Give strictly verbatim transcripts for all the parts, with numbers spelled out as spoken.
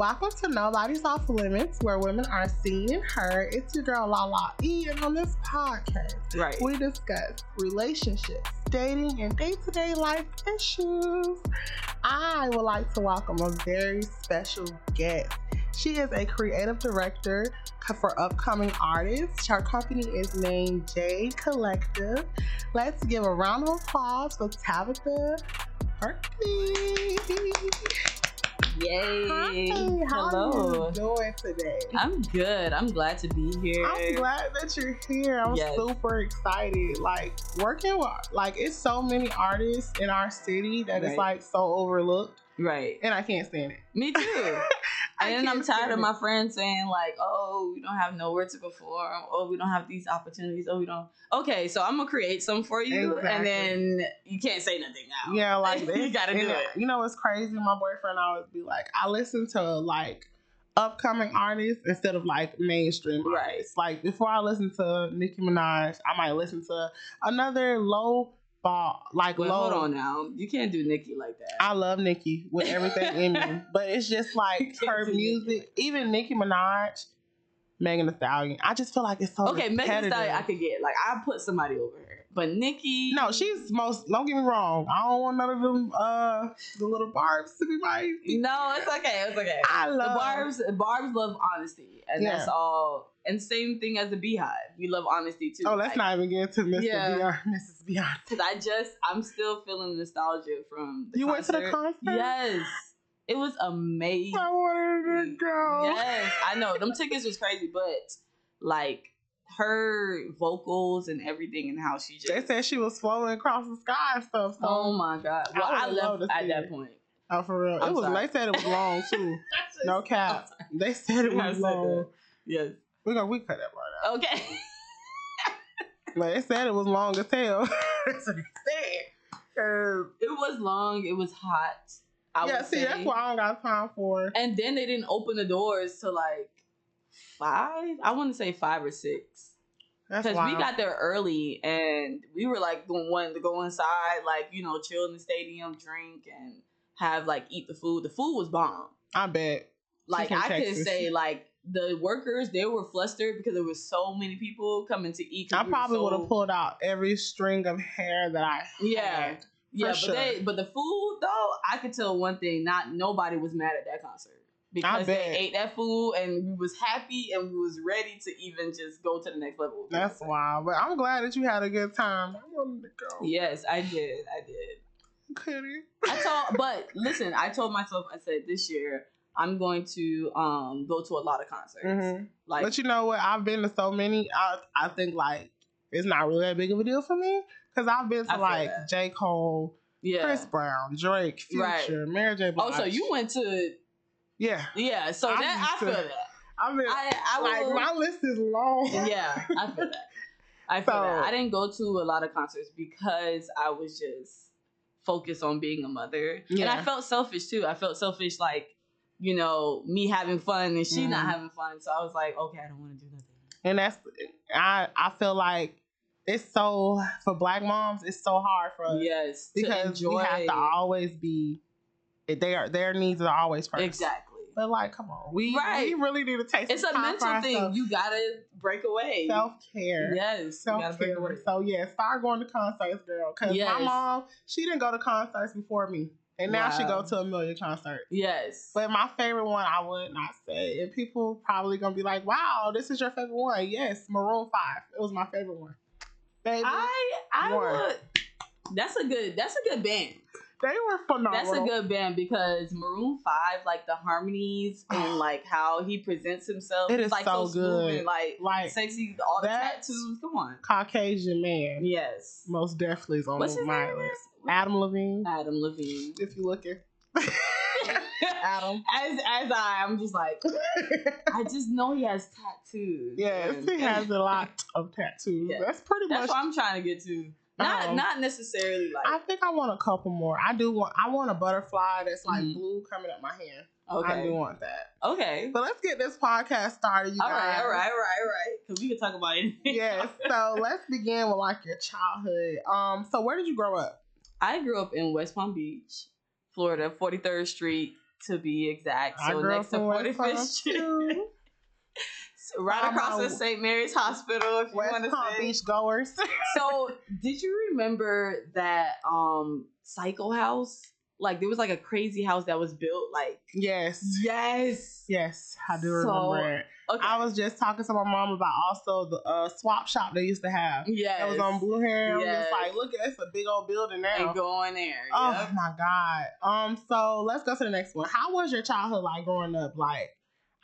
Welcome to Nobody's Off Limits, where women are seen and heard. It's your girl Lala E, and on this podcast, right, we discuss relationships, dating, and day-to-day life issues. I would like to welcome a very special guest. She is a creative director for upcoming artists. Her company is named J Collective. Let's give a round of applause for Tabitha Berkley. Yay. Hi, how Hello. Are you doing today? I'm good. I'm glad to be here. I'm glad that you're here. I'm yes. super excited. Like, working with, like, it's so many artists in our city that right. it's, like, so overlooked. Right. And I can't stand it. Me too. And then I'm tired of my friends saying, like, oh, we don't have nowhere to perform. Oh, we don't have these opportunities. Oh, we don't. Okay, so I'm going to create some for you. Exactly. And then you can't say nothing now. Yeah, like, you got to do it. it. You know what's crazy? My boyfriend always be like, I listen to, like, upcoming artists instead of, like, mainstream artists. Right. Like, before I listen to Nicki Minaj, I might listen to another low Ball, like well, low. Hold on now, you can't do Nicki like that. I love Nicki with everything in me, but it's just like her music. Nicki. Even Nicki Minaj, Megan Thee Stallion. I just feel like it's so okay. Megan Thee Stallion, I could get like I put somebody over her, but Nicki. No, she's most. Don't get me wrong. I don't want none of them. Uh, the little Barbs to be my. No, it's okay. It's okay. I love the Barbs. Barbs love honesty, and yeah. that's all. And same thing as the Beehive. We love honesty, too. Oh, let's like, not even get to Mister Yeah. Beyond, Missus Beyond. Because I just, I'm still feeling nostalgia from the You concert. Went to the concert? Yes. It was amazing. I wanted to go. Yes, I know. Them tickets was crazy, but, like, her vocals and everything and how she just... They said she was flowing across the sky and stuff. So oh, my God. Well, I, I left at that it. point. Oh, for real. I'm it was. Sorry. They said it was long, too. just, no cap. They said it was long. Yes. We're going to we cut that part out. Okay. Like they said it was long as hell. That's what they said. Um, it was long. It was hot. I yeah, would see, say. That's what I don't got time for. And then they didn't open the doors to like five. I want to say five or six. That's wild. Because we got there early and we were like wanting to go inside, like, you know, chill in the stadium, drink, and have like eat the food. The food was bomb. I bet. Like, I could say, like, the workers, they were flustered because there were so many people coming to eat. I we probably so... would have pulled out every string of hair that I had. Yeah, yeah, but sure. they, but the food though, I could tell one thing: not nobody was mad at that concert because they ate that food and we was happy and we was ready to even just go to the next level. That's wild, but I'm glad that you had a good time. I wanted to go. Yes, I did. I did. Couldn't. I told, but listen, I told myself. I said this year. I'm going to um, go to a lot of concerts. Mm-hmm. Like, but you know what? I've been to so many. I I think like it's not really that big of a deal for me because I've been to like that. J Cole, yeah. Chris Brown, Drake, Future, right. Mary J. Blige. Oh, so you went to? Yeah, yeah. So I that I feel to, that. I mean, I, I like will, my list is long. Yeah, I feel that. I feel so, that. I didn't go to a lot of concerts because I was just focused on being a mother, yeah. and I felt selfish too. I felt selfish like. You know, me having fun and she mm. not having fun. So I was like, okay, I don't want to do nothing. And that's, I, I feel like it's so, for Black moms, it's so hard for us. Yes. Because we have to always be, they are, their needs are always first. Exactly. But like, come on. We, right. we really need to take It's a mental thing. Ourselves. You got to break away. Self-care. Yes. Self-care. So yeah, start going to concerts, girl. Because yes. my mom, she didn't go to concerts before me. And now wow. she go to a million concerts. Yes. But my favorite one, I would not say. And people probably going to be like, wow, this is your favorite one. Yes, Maroon five. It was my favorite one. Baby, I, I would. That's a good, that's a good band. They were phenomenal. That's a good band because Maroon five, like the harmonies and like how he presents himself. It is like so, so good. And like, like sexy, all the tattoos. Come on. Caucasian man. Yes. Most definitely is on my list. Adam Levine. Adam Levine. If you look at Adam. As as I, I'm just like, I just know he has tattoos. Yes, and, he has a lot of tattoos. Yeah. That's pretty That's much. That's what I'm trying to get to. Not um, not necessarily like. I think I want a couple more. I do want. I want a butterfly that's like mm-hmm. blue coming up my hand. Okay. I do want that. Okay. But let's get this podcast started, you all guys. All right, all right, all right, all right. Because we can talk about anything. Yes. So let's begin with like your childhood. Um. So where did you grow up? I grew up in West Palm Beach, Florida, forty-third Street. to be exact. So next to forty-fifth Street. Right um, across from Saint Mary's Hospital, if you want to say. West Palm Beach goers. So, did you remember that um, psycho house? Like, there was, like, a crazy house that was built, like... Yes. Yes. Yes, I do so, remember it. Okay. I was just talking to my mom about also the uh, swap shop they used to have. Yeah. That was on Blue Hair. Yes. I was just like, look at this, a big old building now. And go in there. Oh, yep. My God. Um. So, let's go to the next one. How was your childhood, like, growing up? Like,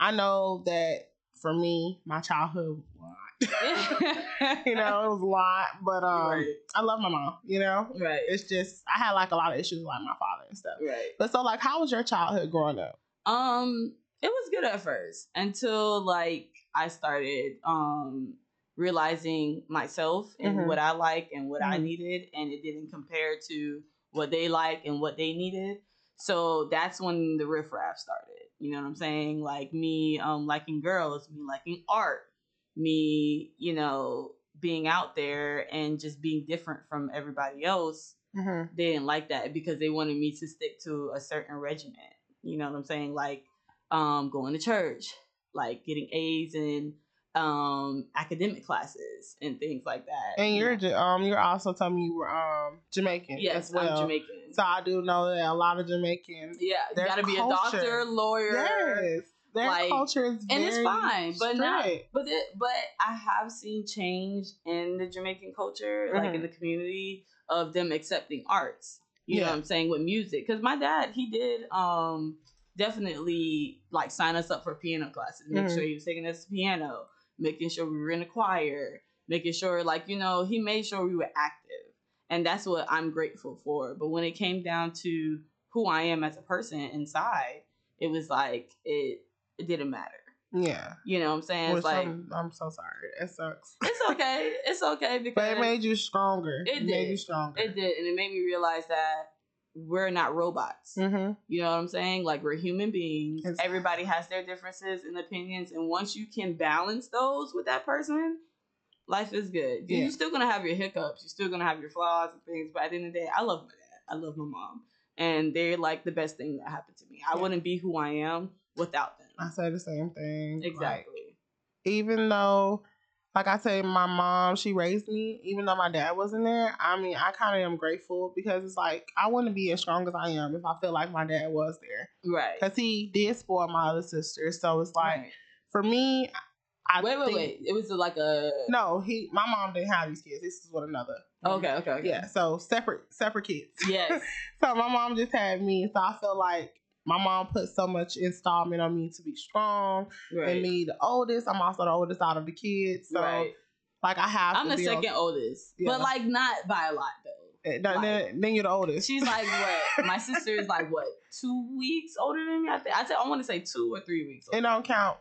I know that... For me, my childhood was a lot. You know, it was a lot. But um, right. I love my mom, you know? Right. It's just, I had, like, a lot of issues with, like, my father and stuff. Right. But so, like, how was your childhood growing up? Um, it was good at first until, like, I started um realizing myself and mm-hmm. what I like and what mm-hmm. I needed. And it didn't compare to what they like and what they needed. So that's when the riffraff started. You know what I'm saying? Like me um, liking girls, me liking art, me, you know, being out there and just being different from everybody else. Mm-hmm. They didn't like that because they wanted me to stick to a certain regiment. You know what I'm saying? Like um, going to church, like getting A's in um, academic classes and things like that. And you're um you're also telling me you were um Jamaican. Yes, as well. I'm Jamaican. So I do know that a lot of Jamaicans. Yeah, you gotta be culture. A doctor, lawyer. Yes, their like, culture is very and it's fine, but not, but it, but I have seen change in the Jamaican culture, mm-hmm. like in the community of them accepting arts. You yeah. know what I'm saying with music, because my dad he did um definitely like sign us up for piano classes, make mm-hmm. sure he was taking us to piano, making sure we were in a choir, making sure like you know he made sure we were active. And that's what I'm grateful for. But when it came down to who I am as a person inside, it was like, it, it didn't matter. Yeah. You know what I'm saying? Which it's like I'm, I'm so sorry. It sucks. It's okay. It's okay. Because but it made you stronger. It, it did. made you stronger. It did. And it made me realize that we're not robots. Mm-hmm. You know what I'm saying? Like, we're human beings. Exactly. Everybody has their differences and opinions. And once you can balance those with that person... Life is good. Yeah. You're still going to have your hiccups. You're still going to have your flaws and things. But at the end of the day, I love my dad. I love my mom. And they're like the best thing that happened to me. I yeah. wouldn't be who I am without them. I say the same thing. Exactly. Like, even though, like I say, my mom, she raised me. Even though my dad wasn't there, I mean, I kind of am grateful because it's like, I wouldn't be as strong as I am if I feel like my dad was there. Right. Because he did spoil my other sister. So it's like, right. for me... I wait, wait, wait. It was like a... No, he. my mom didn't have these kids. This is with another. Okay, okay, okay. Yeah, so separate separate kids. Yes. So my mom just had me. So I feel like my mom put so much installment on me to be strong. Right. And me, the oldest. I'm also the oldest out of the kids. So, right. like, I have I'm to I'm the second old. oldest. Yeah. But, like, not by a lot, though. It, like, then, then you're the oldest. She's like, what? My sister is, like, what? Two weeks older than me? I think. I, t- I want to say two or three weeks older. It don't count.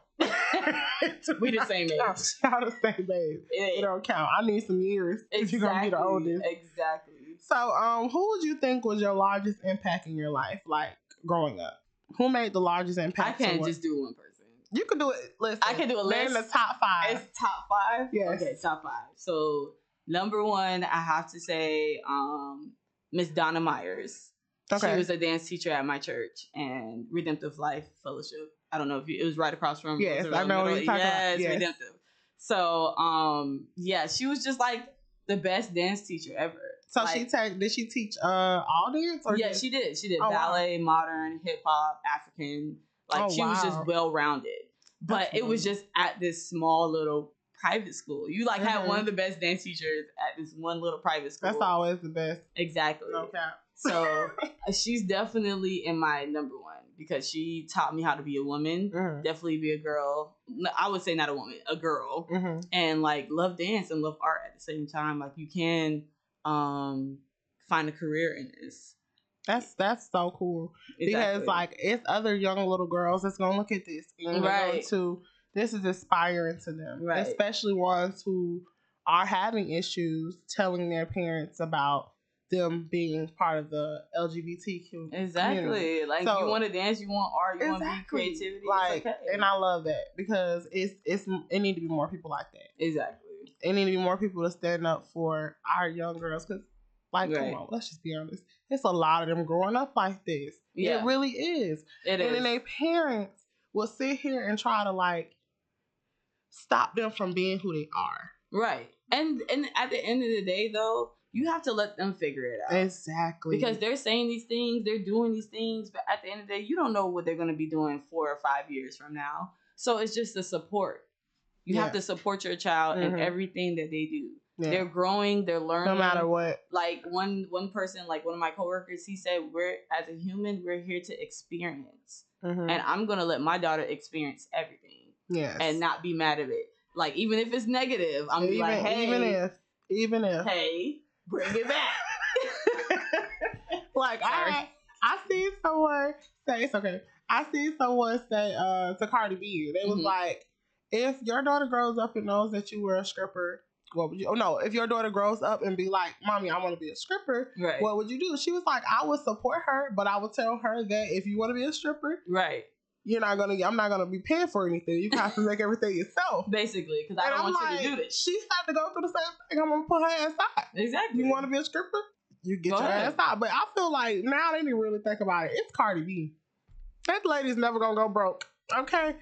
We the same age. Y'all the same age. It, it don't count. I need some years exactly, if you're gonna be the oldest. Exactly. So, um, who would you think was your largest impact in your life, like growing up? Who made the largest impact? I can't just do one person. You can do it. Listen, I can do a list. Name the top five. It's top five. Yes. Okay, top five. So number one, I have to say, um, Miss Donna Myers. Okay. She was a dance teacher at my church and Redemptive Life Fellowship. I don't know if you, it was right across from. Yes, I know what you're talking yes, about. Yes, Redemptive. So, um, yeah, she was just like the best dance teacher ever. So like, she te- did she teach uh, all dance? Or yeah, did... she did. She did oh, ballet, wow. modern, hip hop, African. Like oh, she wow. was just well rounded. But That's it funny. was just at this small little private school. You like mm-hmm. had one of the best dance teachers at this one little private school. That's always the best. Exactly. Okay. So she's definitely in my number one because she taught me how to be a woman, mm-hmm. definitely be a girl. I would say not a woman, a girl, mm-hmm. and like love dance and love art at the same time. Like you can um, find a career in this. That's that's so cool exactly. because like it's other young little girls that's gonna look at this and right. going to this is inspiring to them, right. especially ones who are having issues telling their parents about. Them being part of the L G B T community. Exactly. Like so, you want to dance, you want art, you exactly. want to be creativity. Like, it's okay. And I love that because it's it's it need to be more people like that. Exactly. It need to be more people to stand up for our young girls because Like, right. Come on, let's just be honest. It's a lot of them growing up like this. Yeah. It really is. It and is. And then their parents will sit here and try to, like, stop them from being who they are. Right. And and at the end of the day, though, you have to let them figure it out. Exactly. Because they're saying these things, they're doing these things, but at the end of the day, you don't know what they're going to be doing four or five years from now. So it's just the support. You yeah. have to support your child mm-hmm. in everything that they do. Yeah. They're growing, they're learning. No matter what. Like, one one person, like one of my coworkers, he said, we're, as a human, we're here to experience. Mm-hmm. And I'm going to let my daughter experience everything. Yes. And not be mad at it. Like, even if it's negative, I'm even, be like, hey. Even if. Even if. Hey. Bring it back. Like, I, I see someone say, it's okay. I see someone say uh, to Cardi B, they was mm-hmm. like, if your daughter grows up and knows that you were a stripper, what would you, oh no, if your daughter grows up and be like, mommy, I want to be a stripper, right. what would you do? She was like, I would support her, but I would tell her that if you want to be a stripper, right. You're not gonna. I'm not gonna be paying for anything. You have to make everything yourself, basically. Because I don't I'm want like, you to do this. She's had to go through the same thing. I'm gonna put her ass out. Exactly. You want to be a stripper? You get go your ahead. Ass out. But I feel like now they didn't really think about it. It's Cardi B. That lady's never gonna go broke. Okay.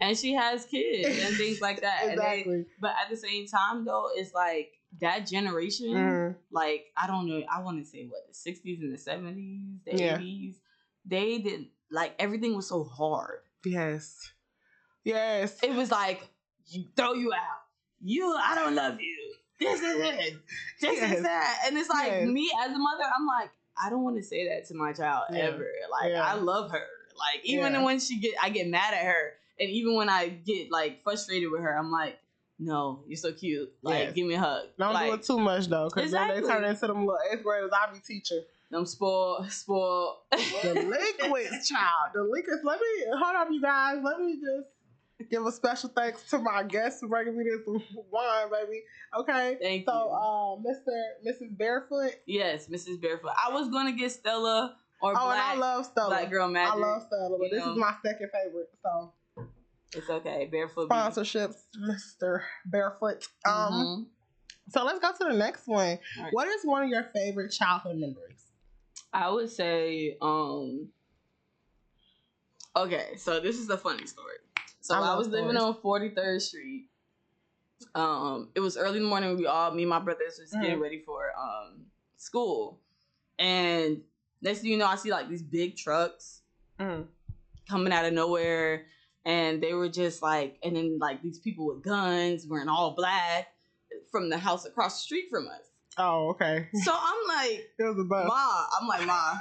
And she has kids and things like that. Exactly. They, but at the same time, though, it's like that generation. Mm. Like I don't know. I want to say what the sixties and the seventies, the yeah. eighties. They didn't. Like, everything was so hard. Yes. Yes. It was like, you throw you out. You, I don't love you. This is it. This yes. is that. And it's like, yes. me as a mother, I'm like, I don't want to say that to my child yeah. ever. Like, yeah. I love her. Like, even yeah. when she get, I get mad at her. And even when I get, like, frustrated with her, I'm like, no, you're so cute. Like, yes. give me a hug. Don't like, do it too much, though. Because exactly. then they turn into them little eighth graders. I'll be teaching. Them spoil, spoil. Delinquents, child. Delinquents. Let me, hold up, you guys. Let me just give a special thanks to my guests for bringing me this wine, baby. Okay. Thank so, you. So, uh, Mister, Missus Barefoot. Yes, Missus Barefoot. I was going to get Stella or Black. Oh, and I love Stella. Black Girl Magic. I love Stella, but you this know. Is my second favorite, so. It's okay. Barefoot. Sponsorships, baby. Mister Barefoot. Um, mm-hmm. So, let's go to the next one. Right. What is one of your favorite childhood memories? I would say, um, okay, so this is a funny story. So I, I was living on forty-third street. Um, it was early in the morning. We all, me and my brothers, was mm. getting ready for um, school. And next thing you know, I see like these big trucks mm. coming out of nowhere. And they were just like, and then like these people with guns wearing all black from the house across the street from us. Oh, okay. So I'm like, it was a bus. Ma, I'm like, Ma,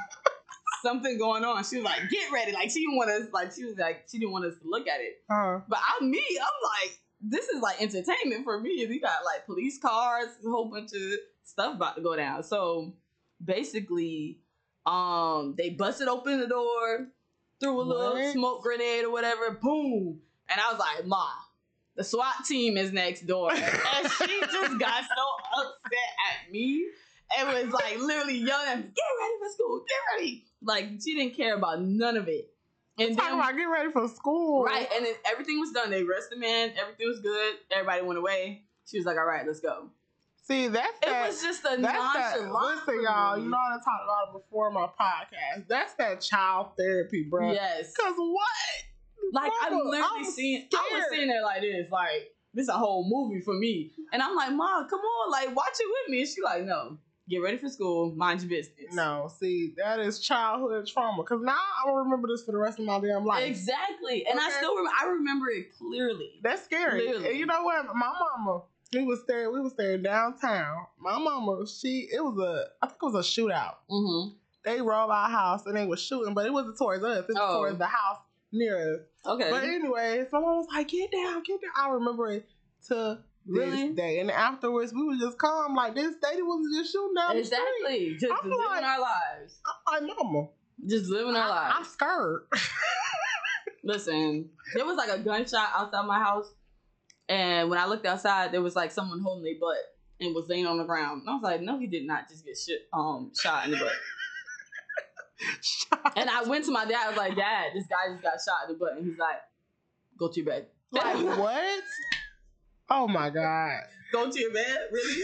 something going on. She was like, get ready. Like, she didn't want us, like, she was like, she didn't want us to look at it. Uh-huh. But I, me, I'm like, this is like entertainment for me. We got like police cars, a whole bunch of stuff about to go down. So basically, um, they busted open the door, threw a what? Little smoke grenade or whatever, boom. And I was like, Ma. The SWAT team is next door. And she just got so upset at me and was like literally yelling at me, get ready for school, get ready. Like she didn't care about none of it. And talking about get ready for school. Right. And then everything was done. They arrested the man. Everything was good. Everybody went away. She was like, all right, let's go. See, that's it that, was just a nonchalant. Listen, y'all, you know what I talked about it before my podcast. That's that child therapy, bro. Yes. Because what? Like, Mama, I'm literally seeing, I was sitting there like this, like, this is a whole movie for me. And I'm like, Ma, come on, like, watch it with me. And she like, no, get ready for school, mind your business. No, see, that is childhood trauma. Because now I will remember this for the rest of my damn life. Exactly. And okay? I still remember, I remember it clearly. That's scary. Clearly. And you know what? My mama, we was staring, we was staring downtown. My mama, she, it was a, I think it was a shootout. Mm-hmm. They robbed our house and they were shooting, but it wasn't towards us. It was oh. towards the house. Near us. Okay. But anyway, someone was like, get down, get down. I remember it to really? This day. And afterwards, we would just calm like this lady was just shooting down exactly. the street. Exactly. Just I'm living like, our lives. I'm like, Mama. Just living our I, lives. I'm scared. Listen, there was like a gunshot outside my house. And when I looked outside, there was like someone holding their butt and was laying on the ground. And I was like, no, he did not just get shit, um, shot in the butt. Shot. And I went to my dad. I was like, Dad, this guy just got shot in the butt. And he's like, go to your bed. Like, what? Oh, my God. Go to your bed? Really?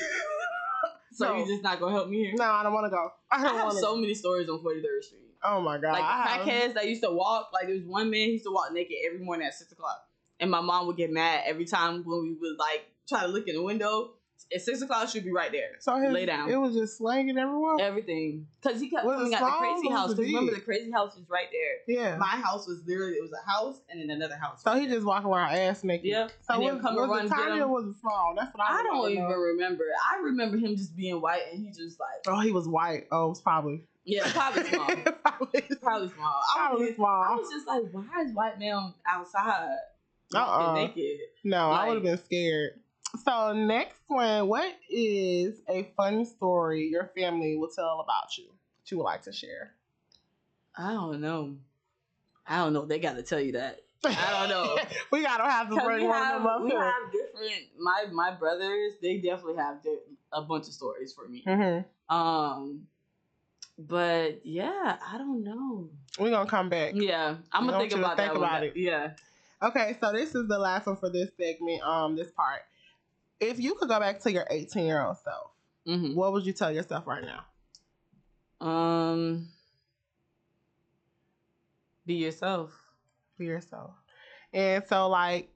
So, so you're just not gonna help me here? No, I don't want to go. I don't I have wanna... so many stories on forty-third street. Oh my god! Like crackheads that used to walk. Like there was one man who used to walk naked every morning at six o'clock, and my mom would get mad every time when we would like try to look in the window. At six o'clock, she'd be right there. So his, lay down. It was just slanging everywhere. Everything, because he kept was coming out the crazy house. Because remember, the crazy house was right there. Yeah, my house was literally it was a house and then another house. So right he there. Just walking around ass naked. Yeah. So and was, come was, was run, tiny or was it small? That's what I. I don't even know. remember. I remember him just being white and he just like. Oh, he was white. Oh, it was probably. Yeah, probably small. probably, probably small. Probably I was, small. I was just like, why is white man outside uh-uh. naked? No, like, I would have been scared. So next one, what is a funny story your family will tell about you that you would like to share? I don't know. I don't know. They got to tell you that. I don't know. we gotta have to bring one of them up. We here. have different. My my brothers, they definitely have di- a bunch of stories for me. Mm-hmm. Um. But yeah, I don't know. We're gonna come back. Yeah, I'm gonna think about that. Think about it. Yeah. Okay, so this is the last one for this segment. Um, this part. If you could go back to your eighteen-year-old self, mm-hmm. what would you tell yourself right now? Um, be yourself. Be yourself. And so, like,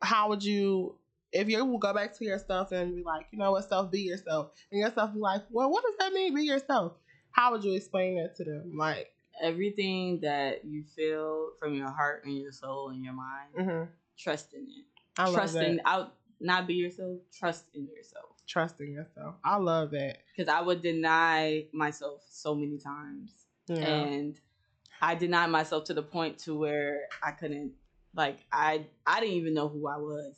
how would you, if you would go back to yourself and be like, you know what, self, be yourself. And yourself be like, well, what does that mean, be yourself? How would you explain that to them? Like, everything that you feel from your heart and your soul and your mind, mm-hmm. trust in it. I trust love that. in out not be yourself. Trust in yourself. Trust in yourself. I love that because I would deny myself so many times, yeah. and I denied myself to the point to where I couldn't. Like I, I didn't even know who I was.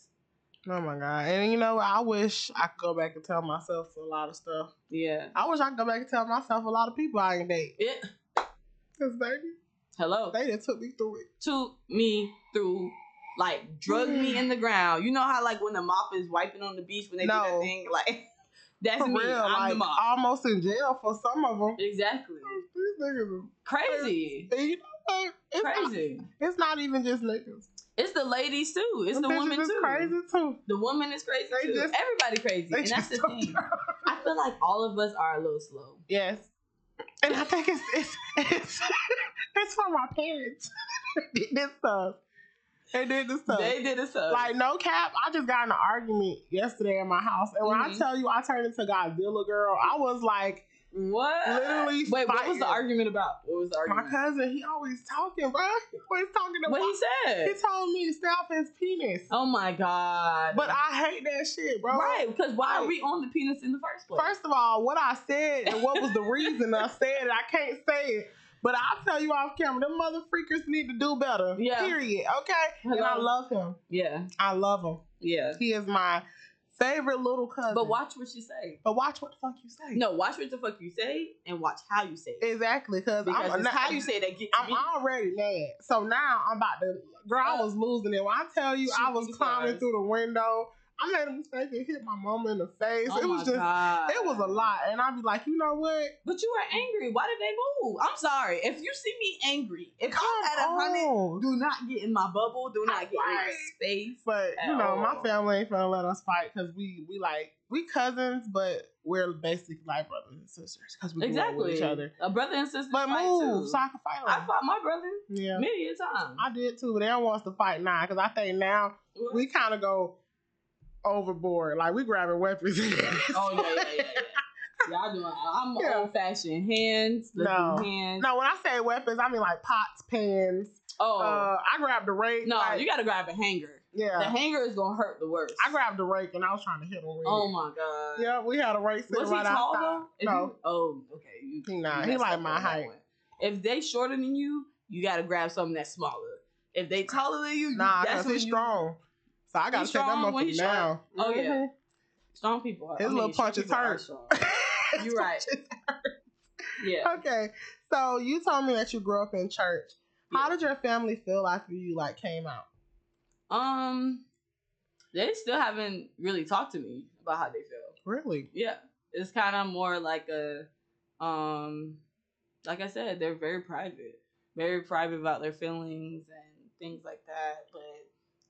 Oh my god! And you know, I wish I could go back and tell myself a lot of stuff. Yeah, I wish I could go back and tell myself a lot of people I ain't date. Yeah, cause baby, hello, they done took me through it. Took me through. Like, drug me in the ground. You know how, like, when the mop is wiping on the beach when they no. do that thing? Like, that's for me. Real, I'm like, the mop. Almost in jail for some of them. Exactly. These niggas are crazy. Crazy. You know, it's crazy. Not, it's not even just niggas. It's the ladies, too. It's the, the women, too. Crazy too. The woman is crazy, they too. Just, Everybody crazy. And that's the thing. I feel like all of us are a little slow. Yes. And I think it's, it's, it's, it's from our parents. This stuff. They did this stuff. They did this stuff. Like, no cap, I just got in an argument yesterday in my house. And when mm-hmm. I tell you I turned into Godzilla girl, I was like, what? Literally Wait, fighting. What was the argument about? What was the argument? My cousin, he always talking, bro. He always talking about. What he said? He told me to stop his penis. Oh, my God. But I hate that shit, bro. Right, because why are we on the penis in the first place? First of all, what I said and what was the reason I said it, I can't say it. But I'll tell you off camera, them mother freakers need to do better. Yeah. Period. Okay? Hello. And I love him. Yeah. I love him. Yeah. He is my favorite little cousin. But watch what you say. But watch what the fuck you say. No, watch what the fuck you say and watch how you say it. Exactly. Cause because I'm, it's how you say that gets I'm me. already mad. So now I'm about to... Girl, I was losing it. When I tell you she I was climbing cars. through the window... I made a mistake and hit my mama in the face. Oh it was just, God. It was a lot. And I'd be like, you know what? But you were angry. Why did they move? I'm sorry. If you see me angry, if Come I'm at a hundred, do not get in my bubble. Do not I get fight. in my space. But, you know, all. my family ain't finna let us fight because we, we like, we cousins, but we're basically like brothers and sisters because we exactly. grew up with each other. A brother and sister But fight move, too. So I can fight them. I fought my brother yeah. many a time. I did too, but they don't want us to fight now because I think now what? we kind of go... overboard, like we grabbing weapons. oh yeah, yeah, yeah, yeah. Y'all doing? I'm yeah. old fashioned hands, no, hands. No, when I say weapons, I mean like pots, pans. Oh, uh, I grabbed the rake. No, like, you gotta grab a hanger. Yeah, the hanger is gonna hurt the worst. I grabbed the rake and I was trying to hit him. With oh my god. Yeah, we had a rake sitting was right outside. Was he tall though? No. He, oh, okay. You, nah, you he like my height. If they shorter than you, you gotta grab something that's smaller. If they taller than you, nah, that's cause he's strong. So I gotta take them up from now. Oh mm-hmm. yeah, strong people. His I mean, little punches hurt. You're right. Yeah. Okay. So you told me that you grew up in church. Yeah. How did your family feel after you like came out? Um, they still haven't really talked to me about how they feel. Really? Yeah. It's kind of more like a, um, like I said, they're very private, very private about their feelings and things like that, but.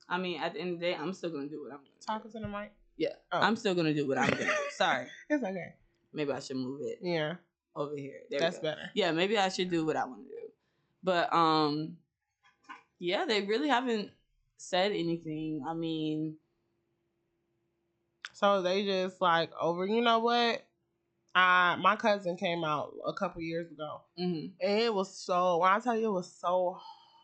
I mean, at the end of the day, I'm still going to do what I'm going to do. Talking to the mic. Yeah. Oh. I'm still going to do what I'm doing. Sorry. It's okay. Maybe I should move it. Yeah. Over here. There That's better. Yeah, maybe I should do what I want to do. But, um, yeah, they really haven't said anything. I mean... So they just like over, you know what? I, my cousin came out a couple years ago. Mm-hmm. And it was so, when I tell you it was so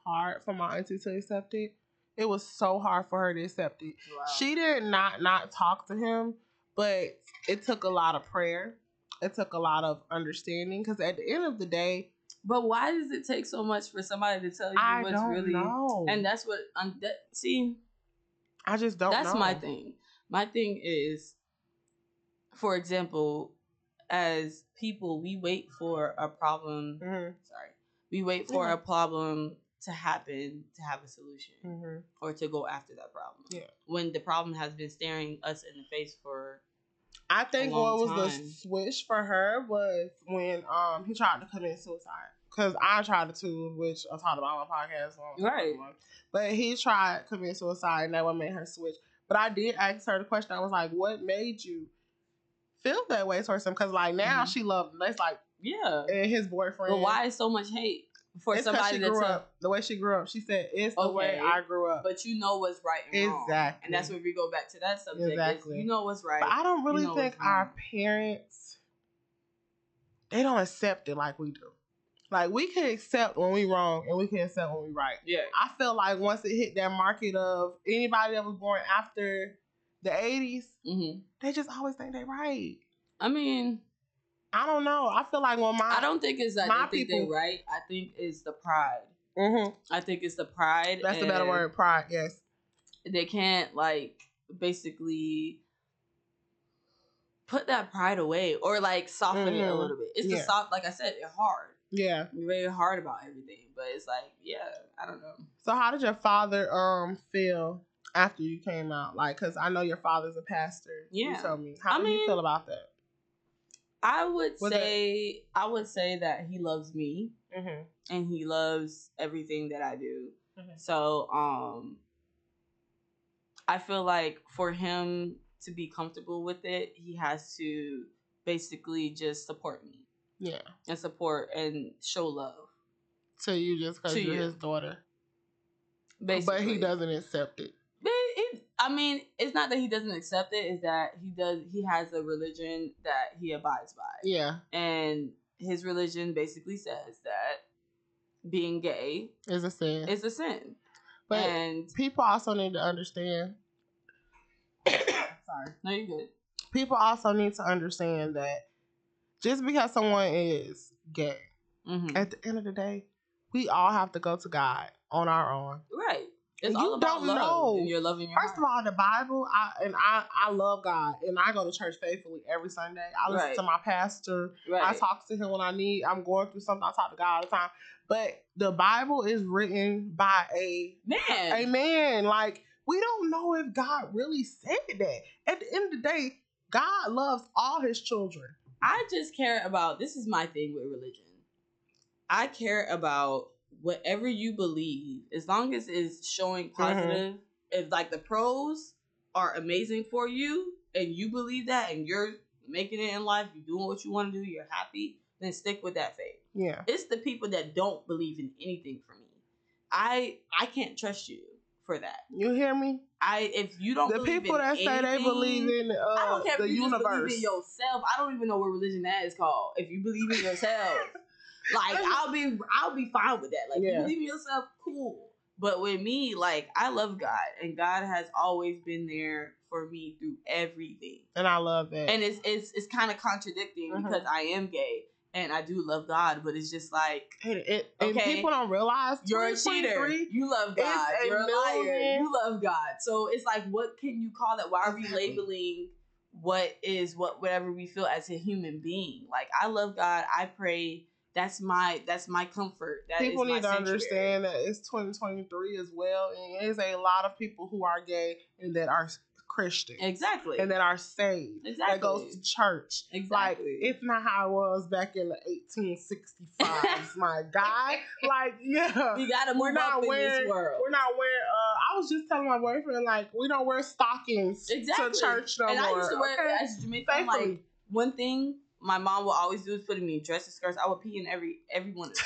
hard for my auntie to accept it, it was so hard for her to accept it. Wow. She did not not talk to him, but it took a lot of prayer. It took a lot of understanding because at the end of the day. But why does it take so much for somebody to tell you I what's really. Know. And that's what, um, that, see. I just don't that's know. That's my thing. My thing is, for example, as people, we wait for a problem. Mm-hmm. Sorry. We wait for mm-hmm. a problem to happen to have a solution mm-hmm. or to go after that problem. Yeah. When the problem has been staring us in the face for I think a long what was time. The switch for her was when um he tried to commit suicide. Because I tried to, which I talked about on my podcast. On, right. On, but he tried to commit suicide, and that one made her switch. But I did ask her the question. I was like, what made you feel that way towards him? Because, like, now mm-hmm. she loved him. That's like, yeah. And his boyfriend. But why is so much hate for it's somebody that grew up? The way she grew up. She said, it's okay, the way I grew up. But you know what's right and exactly. wrong. Exactly. And that's when we go back to that subject. Exactly. You know what's right. But I don't really you know think our parents, they don't accept it like we do. Like, we can accept when we wrong and we can accept when we right. Yeah. I feel like once it hit that market of anybody that was born after the eighties, mm-hmm. they just always think they right. I mean... I don't know. I feel like when my... I don't think it's that my they people, think they right. I think it's the pride. Mm-hmm. I think it's the pride. That's the better word, pride, yes. They can't, like, basically... put that pride away or, like, soften mm-hmm. it a little bit. It's yeah. the soft... Like I said, it's hard. Yeah. You're very hard about everything, but it's like, yeah, I don't know. So how did your father um feel after you came out? Like, because I know your father's a pastor. Yeah. You told me. How I did mean, you feel about that? I would Was say, that- I would say that he loves me mm-hmm. and he loves everything that I do. Mm-hmm. So, um, I feel like for him to be comfortable with it, he has to basically just support me. Yeah. And support and show love. To you just because you're you. his daughter. Basically. But he doesn't accept it. But it. I mean, it's not that he doesn't accept it. It's that he does. He has a religion that he abides by. Yeah. And his religion basically says that being gay... is a sin. Is a sin. But and people also need to understand... Sorry. No, you're good. People also need to understand that just because someone is gay, mm-hmm. at the end of the day, we all have to go to God on our own. Right. It's all about love. Know. And you're loving your First heart. Of all, the Bible, I and I, I love God, and I go to church faithfully every Sunday. I listen right. to my pastor. Right. I talk to him when I need. I'm going through something. I talk to God all the time. But the Bible is written by a man. A man. Like, we don't know if God really said that. At the end of the day, God loves all his children. I just care about, this is my thing with religion. I care about whatever you believe, as long as it's showing positive, mm-hmm. if like the pros are amazing for you and you believe that and you're making it in life, you're doing what you want to do, you're happy, then stick with that faith. Yeah. It's the people that don't believe in anything for me. I I can't trust you for that. You hear me? I if you don't the believe people in that anything, say they believe in uh, I don't care the if you universe. Just believe in yourself. I don't even know what religion that is called. If you believe in yourself, like I'll be I'll be fine with that. Like yeah. you believe in yourself, cool. But with me, like I love God, and God has always been there for me through everything. And I love that. And it's it's it's kind of contradicting mm-hmm. because I am gay. And I do love God, but it's just like... It, it, okay, and people don't realize... You're a cheater. You love God. You're a liar. You love God. So it's like, what can you call that? Why are we labeling what is what whatever we feel as a human being? Like, I love God. I pray. That's my that's my comfort. That people is my need to sanctuary. Understand that it's twenty twenty-three as well. And there's a lot of people who are gay and that are Christians. Exactly. And that are saved. Exactly. That goes to church. Exactly. Like, it's not how it was back in the eighteen sixty-fives, my God. Like, yeah. We gotta move up in this world. We're not wearing, uh, I was just telling my boyfriend, like, we don't wear stockings exactly. to church no and more. And I used to wear, okay? as Jamaican, like, one thing my mom would always do is put in me dresses, skirts. I would pee in every, every one of them.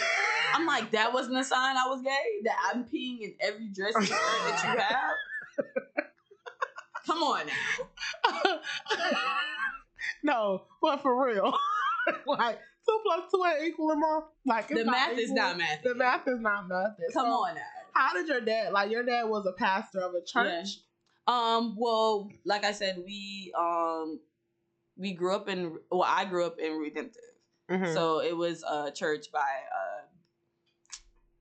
I'm like, that wasn't a sign I was gay, that I'm peeing in every dress and skirt that you have. Come on now. No, but for real. Like, two plus two ain't equal to more. Like, the math is not math. The math is not math. Come on now. How did your dad, like, your dad was a pastor of a church? Yeah. Um, well, like I said, we, um, we grew up in, well, I grew up in Redemptive. Mm-hmm. So it was a church by uh,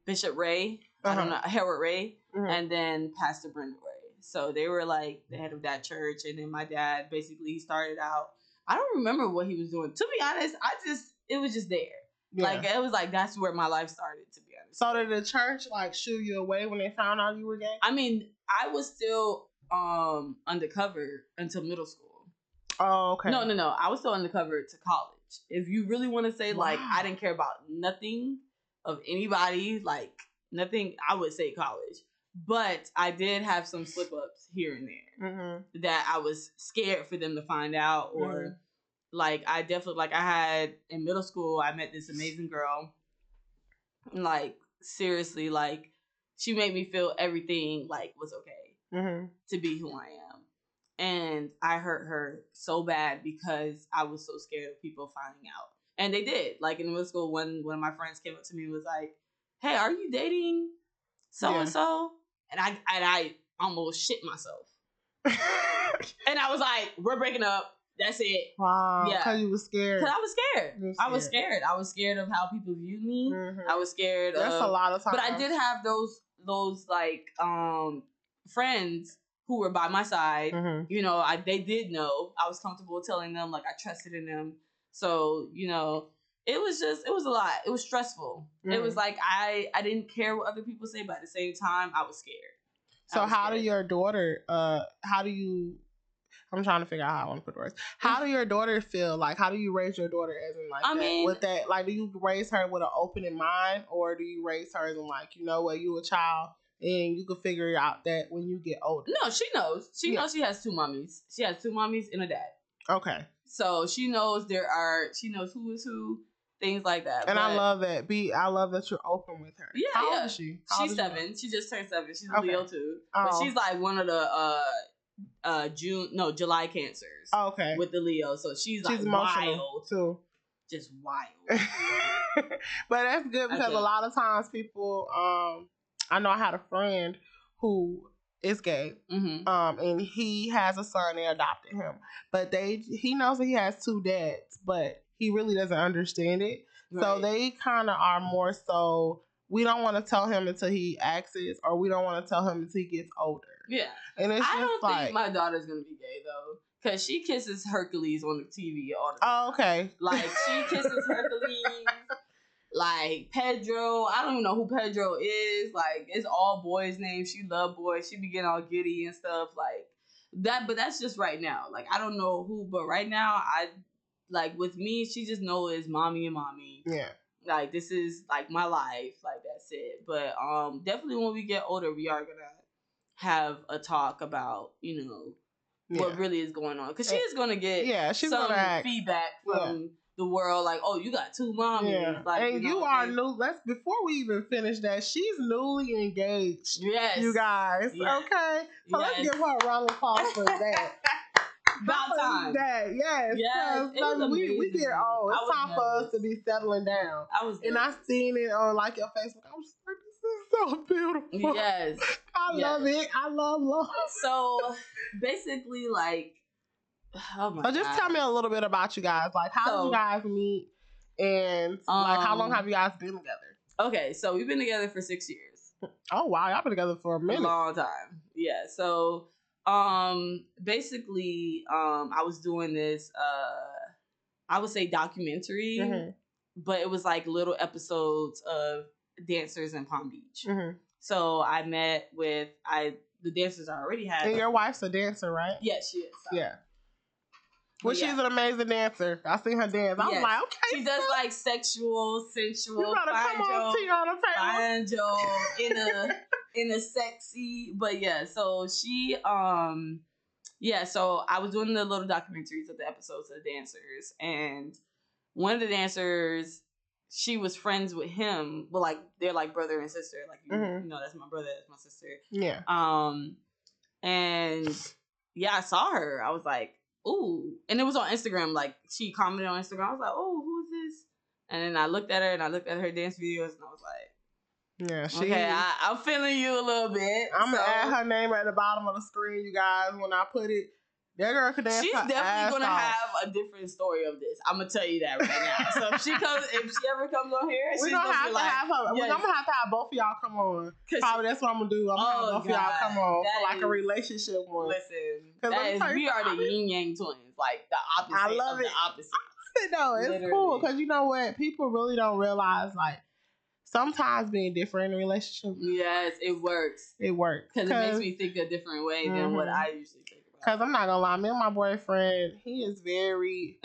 Bishop Ray, uh-huh. I don't know, Harold Ray, mm-hmm. and then Pastor Brenda Ray. So they were like the head of that church, and then my dad basically he started out. I don't remember what he was doing. To be honest, I just it was just there. Yeah. Like it was like that's where my life started. To be honest. So did the church like shoo you away when they found out you were gay? I mean, I was still um, undercover until middle school. Oh, okay. No, no, no. I was still undercover to college. If you really want to say wow. like I didn't care about nothing of anybody, like nothing, I would say college. But I did have some slip ups here and there mm-hmm. that I was scared for them to find out, or mm-hmm. like I definitely like I had in middle school I met this amazing girl. Like seriously, like she made me feel everything like was okay mm-hmm. to be who I am. And I hurt her so bad because I was so scared of people finding out. And they did. Like in middle school, one one of my friends came up to me and was like, "Hey, are you dating so yeah. and so?" And I and I almost shit myself. And I was like, "We're breaking up. That's it." Wow. Yeah. Because you were scared. Because I was scared. scared. I was scared. I was scared of how people viewed me. Mm-hmm. I was scared. That's of... That's a lot of times. But I did have those those like um friends. Who were by my side, mm-hmm. you know, I they did know. I was comfortable telling them, like, I trusted in them. So, you know, it was just, it was a lot. It was stressful. Mm-hmm. It was like, I, I didn't care what other people say, but at the same time, I was scared. So was how scared. do your daughter, uh, how do you, I'm trying to figure out how I want to put words. How do your daughter feel? Like, how do you raise your daughter as in, like, I that? Mean, with that? Like, do you raise her with an open mind, or do you raise her as in, like, you know what, you a child? And you can figure out that when you get older. No, she knows. She yeah. knows she has two mommies. She has two mommies and a dad. Okay. So she knows there are, she knows who is who, things like that. And but, I love that. B, I love that you're open with her. Yeah. How yeah. old is she? How she's is seven. She? she just turned seven. She's a okay. Leo too. Oh. But she's like one of the uh, uh, June, no, July cancers. Oh, okay. With the Leo. So she's, she's like wild. Too. Just wild. But that's good because a lot of times people, um, I know I had a friend who is gay, mm-hmm. um, and he has a son. They adopted him, but they he knows that he has two dads, but he really doesn't understand it. Right. So they kind of are more so. We don't want to tell him until he acts, or we don't want to tell him until he gets older. Yeah, and it's I just don't like, think my daughter's gonna be gay though, because she kisses Hercules on the T V all the time. Oh, okay. Like she kisses Hercules. Like, Pedro, I don't even know who Pedro is. Like, it's all boys' names. She love boys. She be getting all giddy and stuff. Like, that, but that's just right now. Like, I don't know who, but right now, I, like, with me, she just knows mommy and mommy. Yeah. Like, this is, like, my life. Like, that's it. But um, definitely when we get older, we are going to have a talk about, you know, yeah. what really is going on. Because she is going to get yeah, she's some gonna feedback from... Yeah. the world, like, oh, you got two mommies. Yeah. Like, and you, know, you are new. Let's before we even finish that, she's newly engaged. Yes. You guys. Yes. Okay. So yes. Let's give her a round of applause for that. About for time. That. Yes. Yes. Like, we, we get old. It's time nervous. for us to be settling down. I was And nervous. I seen it on like your Facebook. I was like, this is so beautiful. Yes. I yes. love it. I love love. So basically, like, oh my so just God. Tell me a little bit about you guys. Like, how so, did you guys meet? And, um, like, how long have you guys been together? Okay, so we've been together for six years. Oh, wow. Y'all been together for a minute. A long time. Yeah. So, um, basically, um, I was doing this, uh, I would say documentary, mm-hmm. but it was, like, little episodes of dancers in Palm Beach. Mm-hmm. So, I met with, I the dancers are already having. And your wife's a dancer, right? Yes, yeah, she is. So. Yeah. Well, yeah. She's an amazing dancer. I seen her dance. I yes. was like, okay. She does like sexual, sensual. You gotta come on, Tiana Taylor. in a in a sexy, but yeah. So she, um, yeah. So I was doing the little documentaries of the episodes of the dancers, and one of the dancers, she was friends with him, but like they're like brother and sister. Like mm-hmm. you know, that's my brother, that's my sister. Yeah. Um, and yeah, I saw her. I was like. Ooh, and it was on Instagram. Like, she commented on Instagram. I was like, oh, who's this? And then I looked at her, and I looked at her dance videos, and I was like, yeah, she, okay, I, I'm feeling you a little bit. I'm so. Going to add her name at the bottom of the screen, you guys, when I put it. That girl could dance. She's definitely going to have a different story of this. I'm going to tell you that right now. So if she comes, if she ever comes on here, we're going to have to have her. Yes. We're going to have to have both of y'all come on. Probably that's what I'm going to do. I'm going to oh have both God, of y'all come on for like is, a relationship one. Listen, that is, we are the yin-yang twins. Like the opposite I love of it. the opposite. I love it though. It's Literally. cool because you know what? People really don't realize like sometimes being different in a relationship. Yes, it works. It works. Because it makes me think a different way mm-hmm. than what I usually think. Because I'm not going to lie, me and my boyfriend, he is very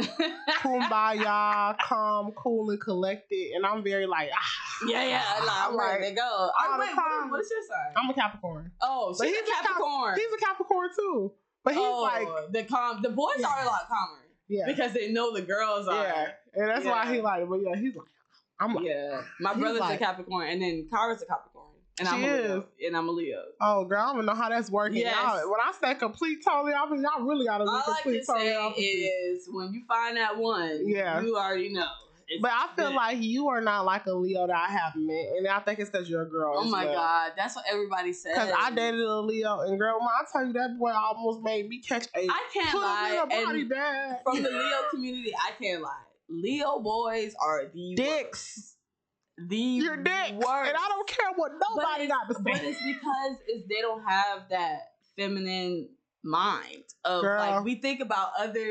kumbaya, calm, cool, and collected. And I'm very like, ah. Yeah, yeah. I'm ready to go. I'm like, what, what's your sign? I'm a Capricorn. Oh, she's a Capricorn. He's a Capricorn, too. But he's oh, like. The calm. The boys yeah. are a lot calmer. Yeah. Because they know the girls are. Yeah. And that's yeah. why he like, but yeah, he's like, I'm like. Yeah. My brother's like, a Capricorn. And then Kara's a Capricorn. And she I'm a Leo. Is. And I'm a Leo. Oh, girl, I don't even know how that's working. Yes. Y'all, when I say complete, totally, I mean, y'all really got to be All complete, totally. All I can say is when you find that one, yeah. you already know. It's but I feel good. Like you are not like a Leo that I have met. And I think it's because you're a girl. Oh, my well. God. That's what everybody says. Because I dated a Leo. And, girl, when I tell you that boy almost made me catch a... I can't lie. Body bag. From the Leo community, I can't lie. Leo boys are the dicks. Worst. The Your dick, and I don't care what nobody got to say. But it's because it's, they don't have that feminine mind of Girl. Like we think about others.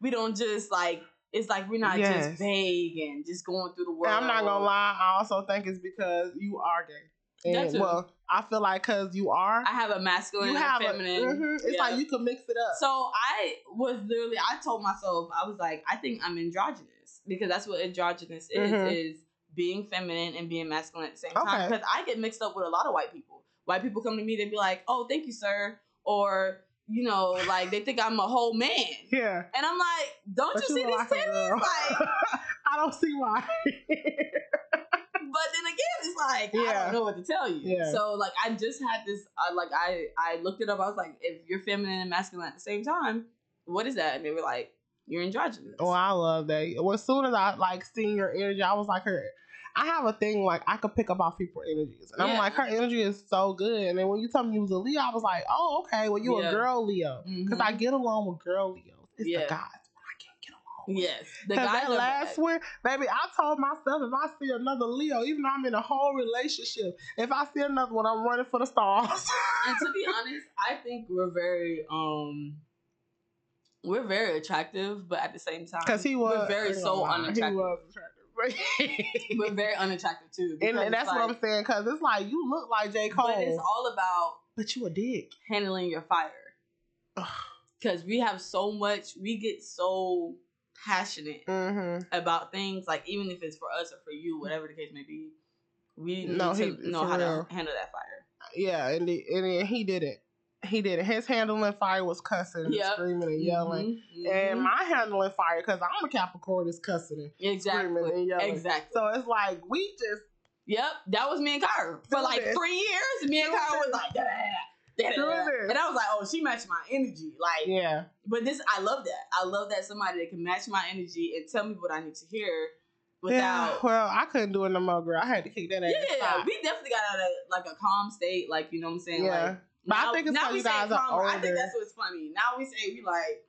We don't just like it's like we're not yes. just vague and just going through the world. And I'm not gonna lie. I also think it's because you are gay. And That's well, true. I feel like because you are, I have a masculine you have and a feminine. A, mm-hmm, it's yeah. like you can mix it up. So I was literally, I told myself, I was like, I think I'm androgynous because that's what androgynous is. Mm-hmm. Is being feminine and being masculine at the same time. Because okay. I get mixed up with a lot of white people. White people come to me, they be like, oh, thank you, sir. Or, you know, like, they think I'm a whole man. Yeah. And I'm like, don't but you see these like titties? Like, I don't see why. But then again, it's like, yeah. I don't know what to tell you. Yeah. So, like, I just had this, uh, like, I, I looked it up. I was like, if you're feminine and masculine at the same time, what is that? And they were like, you're androgynous. Oh, I love that. Well, as soon as I, like, seen your energy, I was like, her. I have a thing, like, I could pick up off people's energies. And yeah. I'm like, her energy is so good. And then when you told me you was a Leo, I was like, oh, okay, well, you yeah. a girl Leo. Because mm-hmm. I get along with girl Leos. It's yeah. the guys. I can't get along with. Yes. The guys that last week, baby, I told myself if I see another Leo, even though I'm in a whole relationship, if I see another one, I'm running for the stars. And to be honest, I think we're very, um... We're very attractive, but at the same time, because he was we're very so unattractive. He was attractive. We're very unattractive too, and, and that's like, what I'm saying. Because it's like you look like J Cole, but it's all about but you a dick handling your fire. Because we have so much, we get so passionate mm-hmm. about things. Like even if it's for us or for you, whatever the case may be, we no, need he, to know how real. To handle that fire. Yeah, and the, and then he did it. He did it. His handling fire was cussing and yep. screaming and yelling. Mm-hmm. Mm-hmm. And my handling fire, because I'm a Capricorn, is cussing and exactly. screaming and yelling. Exactly. So it's like, we just... Yep. That was me and Kyra. For like this. three years, me and Kyra was like, da, da, da, da, da. And I was like, oh, she matched my energy. Like, yeah. But this, I love that. I love that somebody that can match my energy and tell me what I need to hear. Without, yeah, well, I couldn't do it no more, girl. I had to kick that ass. Yeah, aside. We definitely got out of like a calm state. Like, you know what I'm saying? Yeah. Like, But now, I think it's how you guys are older. I think that's what's funny. Now we say we like,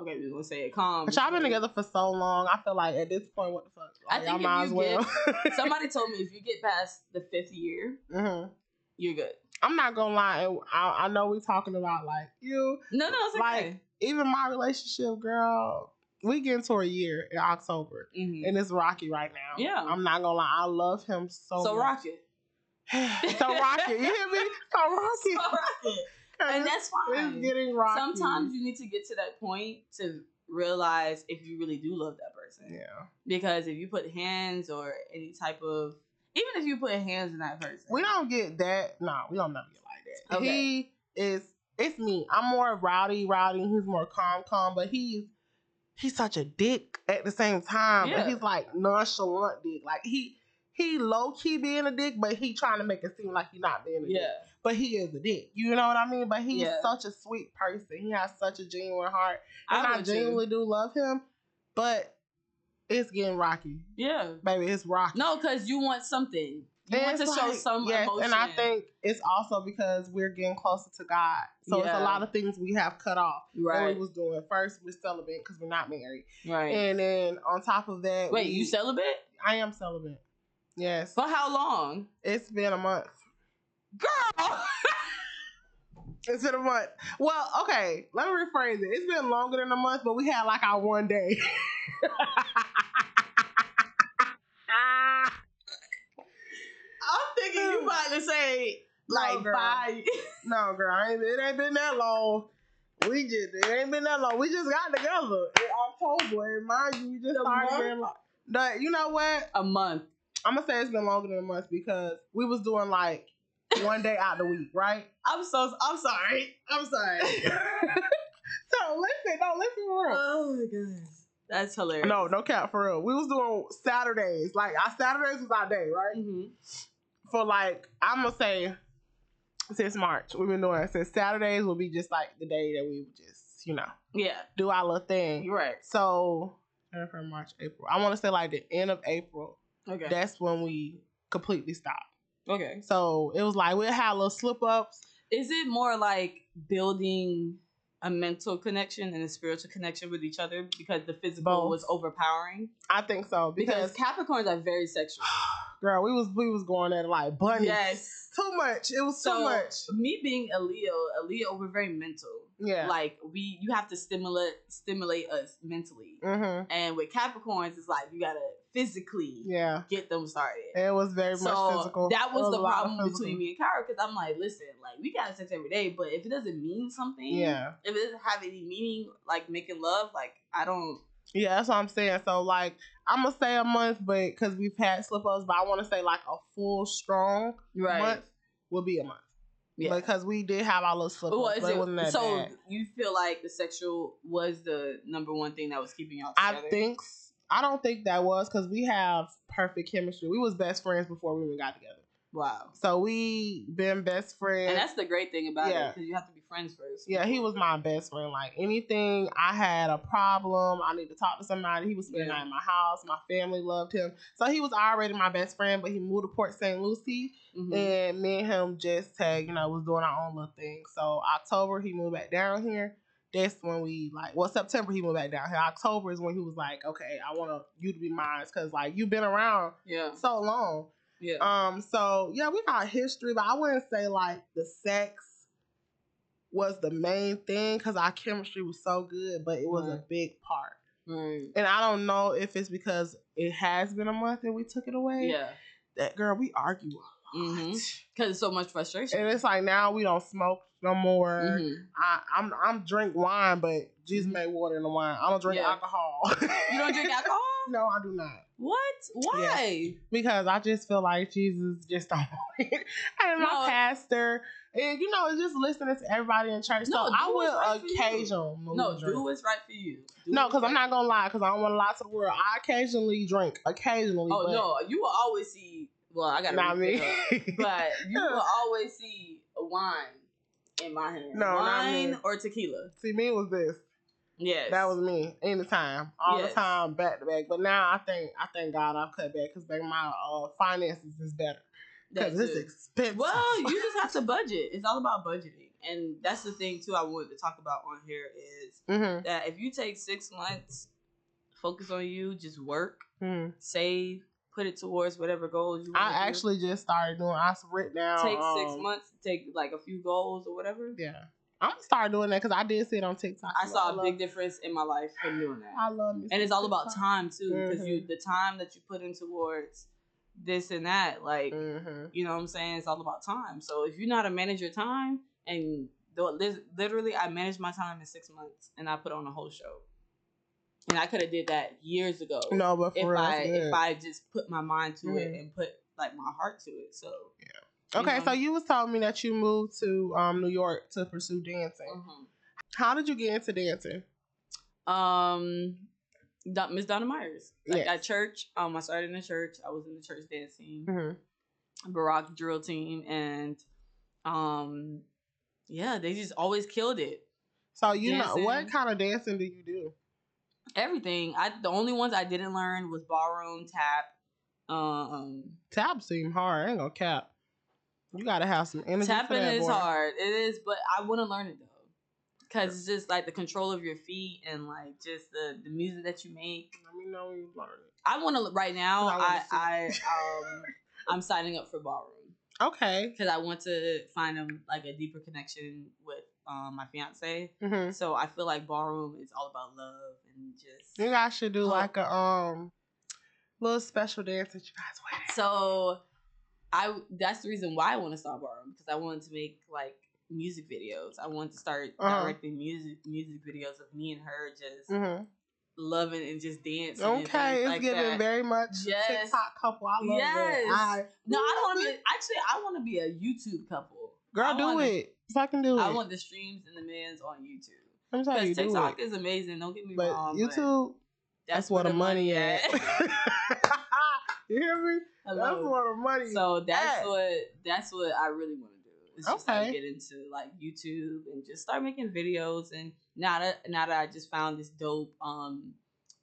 okay, we're going to say it calm. But y'all been together for so long. I feel like at this point, what the fuck? Like, I think y'all might as well. Get, somebody told me if you get past the fifth year, mm-hmm. you're good. I'm not going to lie. I, I know we're talking about like you. No, no, it's like, okay. Like, even my relationship, girl, we get into a year in October. Mm-hmm. And it's rocky right now. Yeah. I'm not going to lie. I love him so, so much. So rocky. So rock it. You hear me? So rock it. So rock it. And that's fine. It's getting rocky. Sometimes you need to get to that point to realize if you really do love that person. Yeah. Because if you put hands or any type of, even if you put hands on that person, we don't get that. Nah, we don't never get like that. Okay. He is. It's me. I'm more rowdy, rowdy. He's more calm, calm. But he's he's such a dick at the same time. Yeah. But he's like nonchalant dick. Like he. He low-key being a dick, but he trying to make it seem like he not being a yeah. dick. But he is a dick. You know what I mean? But he's yeah. such a sweet person. He has such a genuine heart. And I, I genuinely do love him, but it's getting rocky. Yeah. Baby, it's rocky. No, because you want something. You and want to like, show some yes, emotion. And I think it's also because we're getting closer to God. So yeah. it's a lot of things we have cut off. Right. What we was doing. First, we're celibate because we're not married. Right. And then on top of that. Wait, we, you celibate? I am celibate. Yes. For how long? It's been a month. Girl! It's been a month. Well, okay. Let me rephrase it. It's been longer than a month, but we had like our one day. I'm thinking you about to say like no, five. No, girl. I ain't, it ain't been that long. We just, it ain't been that long. We just got together in October. And mind you, we just the started in like, the, you know what? A month. I'm going to say it's been longer than a month because we was doing like one day out the week, right? I'm so, I'm sorry. I'm sorry. So listen, no, listen for real. Oh my goodness. That's hilarious. No, no cap for real. We was doing Saturdays. Like our Saturdays was our day, right? Mm-hmm. For like, I'm going to say since March, we've been doing it. Since Saturdays will be just like the day that we would just, you know. Yeah. Do our little thing. You're right. So, from March, April. I want to say like the end of April. Okay. That's when we completely stopped. Okay. So it was like we had little slip ups. Is it more like building a mental connection and a spiritual connection with each other because the physical Both. was overpowering? I think so. Because, because Capricorns are very sexual. Girl, we was we was going at like bunnies. Yes. Too much. It was so, too much. Me being a Leo, a Leo, we're very mental. Yeah. Like we you have to stimulate stimulate us mentally. Mm-hmm. And with Capricorns, it's like you gotta physically yeah. get them started. It was very so much physical. That was, was the problem between me and Kyra, because I'm like, listen, like we got sex every day, but if it doesn't mean something, yeah. if it doesn't have any meaning, like making love, like I don't. Yeah, that's what I'm saying. So like I'm gonna say a month, but because we've had slip ups, but I want to say like a full strong right. month would be a month. Yeah. Because we did have our little slip ups, well, but it wasn't that so bad. You feel like the sexual was the number one thing that was keeping y'all together? I think so. I don't think that was because we have perfect chemistry. We was best friends before we even got together. Wow. So we been best friends. And that's the great thing about yeah. it, because you have to be friends first. Yeah, he was my best friend. Like anything, I had a problem, I need to talk to somebody, he was spending yeah. night in my house. My family loved him. So he was already my best friend, but he moved to Port Saint Lucie. Mm-hmm. And me and him just tag, you know, was doing our own little thing. So October, he moved back down here. That's when we, like, well, September, he moved back down here. October is when he was like, okay, I want you to be mine because, like, you've been around yeah. so long. Yeah. Um. So, yeah, we got history, but I wouldn't say, like, the sex was the main thing because our chemistry was so good, but it was right. a big part. Right. And I don't know if it's because it has been a month and we took it away. Yeah. That, girl, we argue a lot. Mm-hmm. Because it's so much frustration. And it's like now we don't smoke no more. Mm-hmm. I, I'm I'm drink wine, but Jesus mm-hmm. made water in the wine. I don't drink yeah. alcohol. You don't drink alcohol? No, I do not. What? Why? Yeah. Because I just feel like Jesus just don't want it. And no. my pastor, and you know, just listening to everybody in church. No, so I will right occasionally. No, drink. Do what's right for you. Do no, because right. I'm not gonna lie, because I don't want to lie to the world. I occasionally drink, occasionally. Oh but no, you will always see. Well, I got not me, up, but you will always see a wine. In my hand, no, wine or tequila. See, me was this. Yes, that was me. Anytime, all yes. the time, back to back. But now I think I thank God I've cut back because my uh, finances is better because it's expensive. Well, you just have to budget. It's all about budgeting, and that's the thing too. I wanted to talk about on here is mm-hmm. that if you take six months, focus on you, just work, mm-hmm. save. Put it towards whatever goals you want I to actually do. Just started doing, I written down. Take um, six months to take like a few goals or whatever. Yeah. I'm going to start doing that because I did see it on TikTok. I saw I a love, big difference in my life from doing that. I love it. And it's all about time too because mm-hmm. you the time that you put in towards this and that. Like, mm-hmm. you know what I'm saying? It's all about time. So if you know how to manage your time, and literally I managed my time in six months and I put on a whole show. And I could have did that years ago. No, but for if real, I if I just put my mind to mm-hmm. it and put like my heart to it. So yeah. Okay, you know? So you was telling me that you moved to um New York to pursue dancing. Mm-hmm. How did you get into dancing? Um, Miss Donna Myers. Like yes. At church. Um, I started in the church. I was in the church dancing, mm-hmm. Baroque drill team, and um, yeah, they just always killed it. So you dancing. Know what kind of dancing do you do? Everything. I the only ones I didn't learn was ballroom, tap. Um, tap seem hard. I ain't gonna cap. You gotta have some energy. Tapping for that, is boy. Hard. It is, but I want to learn it though. Because it's just, like, the control of your feet and, like, just the, the music that you make. Let me know when you learn it. I want to, right now, I, I, I um, I'm signing up for ballroom. Okay. Because I want to find, um, like, a deeper connection with um my fiancé. Mm-hmm. So I feel like ballroom is all about love and just... You guys should do, hope. Like, a um little special dance that you guys want. So I, that's the reason why I want to start ballroom. Because I wanted to make, like... music videos. I wanted to start directing uh-huh. music music videos of me and her just mm-hmm. loving and just dancing. Okay, it's like giving that. Very much yes. TikTok couple. I love yes. it. I, no, I don't want to. Actually, I want to be a YouTube couple. Girl, I do wanna, it. Fucking do it. I want the streams and the mans on YouTube. I'm sorry, you TikTok do it. Is amazing. Don't get me but wrong. YouTube, but that's where the money is. You hear me? Hello. That's where the money. So that's at. what that's what I really want. It's just okay. like get into like YouTube and just start making videos. And now that now that I just found this dope um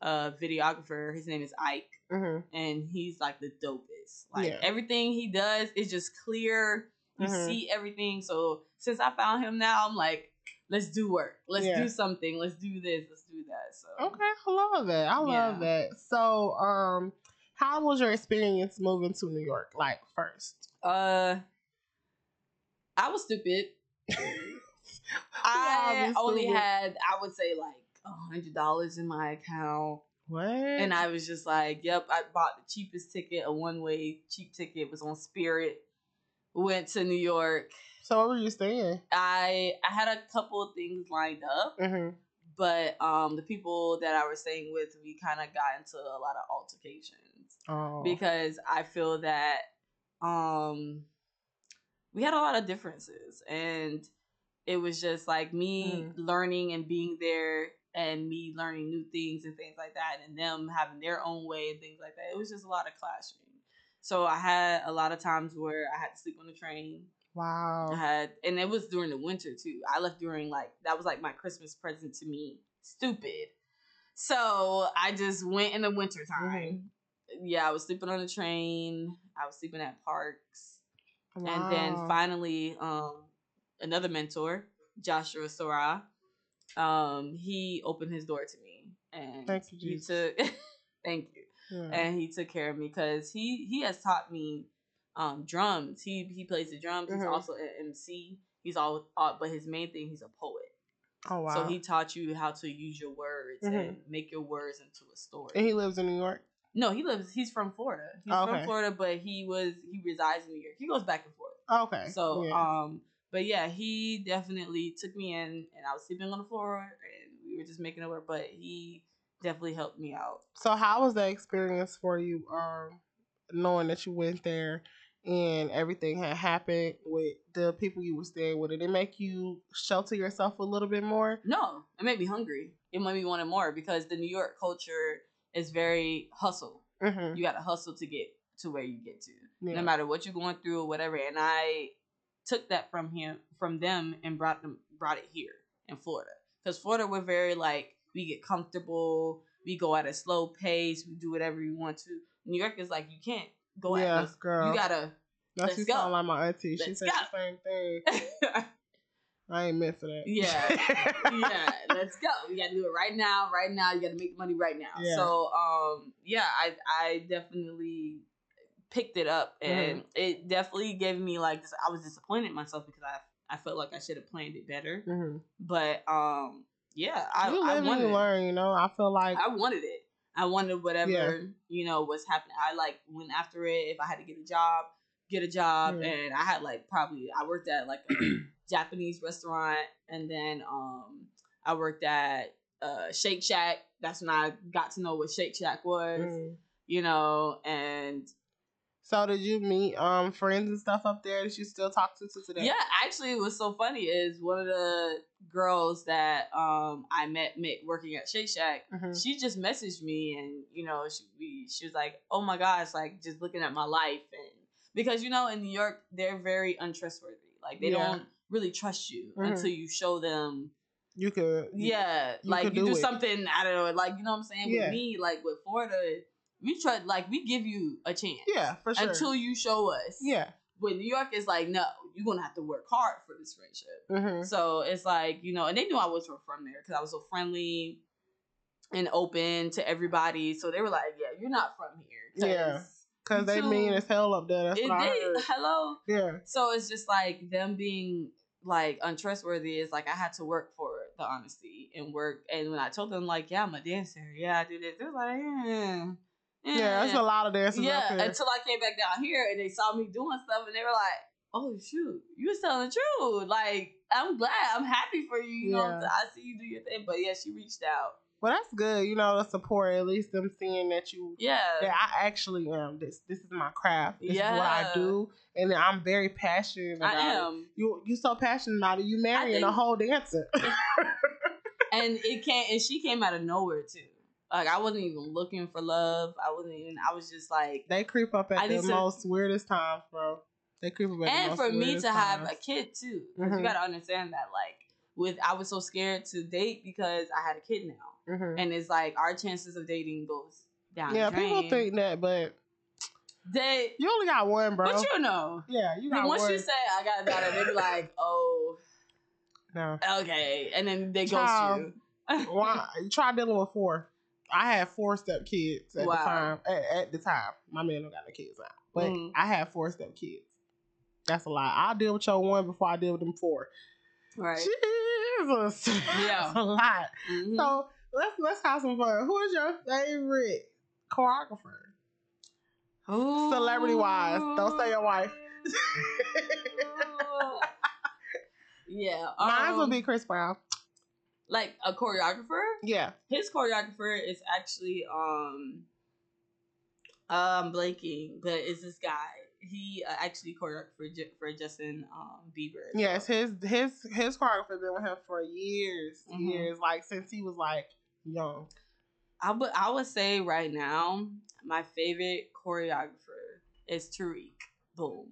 uh videographer, his name is Ike, mm-hmm. and he's like the dopest. Like yeah. everything he does is just clear. You mm-hmm. see everything. So since I found him now, I'm like, let's do work. Let's yeah. do something. Let's do this. Let's do that. So okay, I love that. I love yeah. that. So um, how was your experience moving to New York? Like first, uh. I was stupid. I only stupid. had, I would say, like a hundred dollars in my account. What? And I was just like, "Yep." I bought the cheapest ticket, a one-way cheap ticket. It was on Spirit. Went to New York. So where were you staying? I I had a couple of things lined up, mm-hmm. but um, the people that I was staying with, we kind of got into a lot of altercations oh. because I feel that. Um, We had a lot of differences, and it was just like me mm. learning and being there and me learning new things and things like that, and them having their own way and things like that. It was just a lot of clashing. So I had a lot of times where I had to sleep on the train. Wow. I had, and it was during the winter too. I left during like, that was like my Christmas present to me. Stupid. So I just went in the winter time. Mm-hmm. Yeah. I was sleeping on the train. I was sleeping at parks. Wow. And then finally, um, another mentor, Joshua Sora, um, he opened his door to me, and thank you, he took, thank you, yeah. and he took care of me because he, he has taught me um, drums. He he plays the drums. Mm-hmm. He's also an M C. He's all, all, but his main thing, he's a poet. Oh wow! So he taught you how to use your words mm-hmm. and make your words into a story. And he lives in New York. No, he lives, he's from Florida. He's okay. from Florida, but he was, he resides in New York. He goes back and forth. Okay. So, yeah. um, but yeah, he definitely took me in, and I was sleeping on the floor, and we were just making it work, but he definitely helped me out. So how was that experience for you, um, knowing that you went there and everything had happened with the people you were staying with? Did it make you shelter yourself a little bit more? No, it made me hungry. It made me want more because the New York culture... It's very hustle. Mm-hmm. You got to hustle to get to where you get to, yeah. no matter what you're going through or whatever. And I took that from him, from them, and brought them, brought it here in Florida. Because Florida, we're very like we get comfortable, we go at a slow pace, we do whatever you want to. New York is like you can't go yeah, at this girl. You gotta. No, let's she go. Sound like my auntie. Let's she said go. The same thing. I ain't meant for that. Yeah. yeah. Let's go. We got to do it right now. Right now. You got to make money right now. Yeah. So, um, yeah, I I definitely picked it up. And mm-hmm. it definitely gave me, like, I was disappointed in myself because I, I felt like I should have planned it better. Mm-hmm. But, um, yeah, I, you live I wanted and learn, it. You know, I feel like. I wanted it. I wanted whatever, yeah. you know, was happening. I like went after it. If I had to get a job, get a job. Mm. And I had like probably, I worked at like a Japanese restaurant. And then um, I worked at uh, Shake Shack. That's when I got to know what Shake Shack was, mm. you know, and... So did you meet um friends and stuff up there that you still talk to to today? Yeah, actually, what's so funny is one of the girls that um I met, met working at Shake Shack, mm-hmm. she just messaged me and, you know, she we, she was like, oh my gosh, like just looking at my life. And because, you know, in New York, they're very untrustworthy. Like they yeah. don't really trust you mm-hmm. until you show them. You could. Yeah, you like could you do, do something, I don't know, like, you know what I'm saying? Yeah. With me, like with Florida, we try, like, we give you a chance. Yeah, for sure. Until you show us. Yeah. When New York is like, no, you're going to have to work hard for this friendship. Mm-hmm. So it's like, you know, and they knew I was from there because I was so friendly and open to everybody. So they were like, yeah, you're not from here. Cause yeah. Because they mean as hell up there. That's it, what I heard. They, hello. Yeah. So it's just like them being, like, untrustworthy is like I had to work for the honesty and work. And when I told them, like, yeah, I'm a dancer. Yeah, I do this. They were like, yeah. And yeah, that's a lot of dancers yeah, up here. Yeah, until I came back down here and they saw me doing stuff and they were like, oh, shoot, you was telling the truth. Like, I'm glad. I'm happy for you. You yeah. know, I see you do your thing. But, yeah, she reached out. Well, that's good. You know, the support, at least them seeing that you, yeah, that I actually am. This this is my craft. This yeah. is what I do. And I'm very passionate about I am. It. You, you're so passionate about it. You marrying think, a whole dancer. and it came, and she came out of nowhere, too. Like, I wasn't even looking for love. I wasn't even... I was just, like... They creep up at the most weirdest times, bro. They creep up at the most weirdest times. And for me to have a kid, too. Mm-hmm. You gotta understand that, like, with... I was so scared to date because I had a kid now. Mm-hmm. And it's like, our chances of dating goes down yeah, the drain. Yeah, people think that, but... They... You only got one, bro. But you know. Yeah, you got once one. Once you say, I got a daughter, they be like, oh... No. Okay. And then they Child, ghost you. Why, try dealing with four. I had four step kids at wow. the time. At, at the time, my man don't got no kids now, but mm-hmm. I had four step kids. That's a lot. I'll deal with your one before I deal with them four. Right? Jesus, yeah, that's a lot. Mm-hmm. So let's let's have some fun. Who is your favorite choreographer? Ooh. Celebrity wise, don't say your wife. yeah, um, mine would be Chris Brown. Like a choreographer? Yeah. His choreographer is actually, um, I'm blanking, but it's this guy. He uh, actually choreographed for, J- for Justin um, Bieber. Yes, so. his his his choreographer been with him for years, mm-hmm. years, like since he was like young. I would I would say right now my favorite choreographer is Tariq. Boom.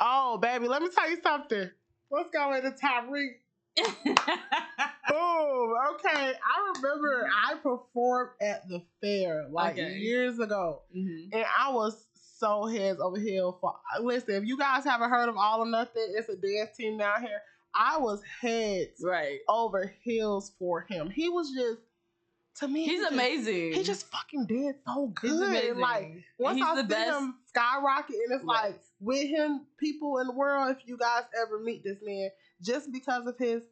Oh baby, let me tell you something. Let's go into Tariq. Boom. Okay. I remember I performed at the fair like okay. years ago. Mm-hmm. And I was so heads over heels for listen, if you guys haven't heard of All or Nothing, it's a dance team down here. I was heads right. over heels for him. He was just to me He's he amazing. Just, he just fucking did so good. He's amazing. Like once He's I the see best. Him skyrocket and it's right. like with him, people in the world, if you guys ever meet this man, just because of his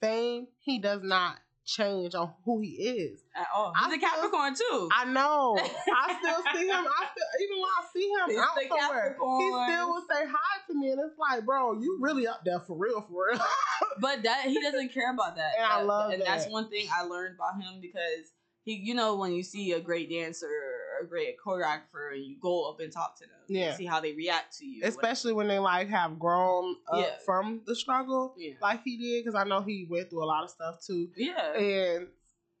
fame, he does not change on who he is at all. He's I a Capricorn still, too. I know. I still see him. I still, even when I see him He's out somewhere, Capricorn. He still will say hi to me, and it's like, bro, you really up there for real, for real. But that he doesn't care about that. And that, I love and that. And that's one thing I learned about him because he, you know, when you see a great dancer or a great choreographer, and you go up and talk to them, yeah, and see how they react to you, especially when they like have grown up yeah. from the struggle, yeah. like he did. Because I know he went through a lot of stuff too, yeah, and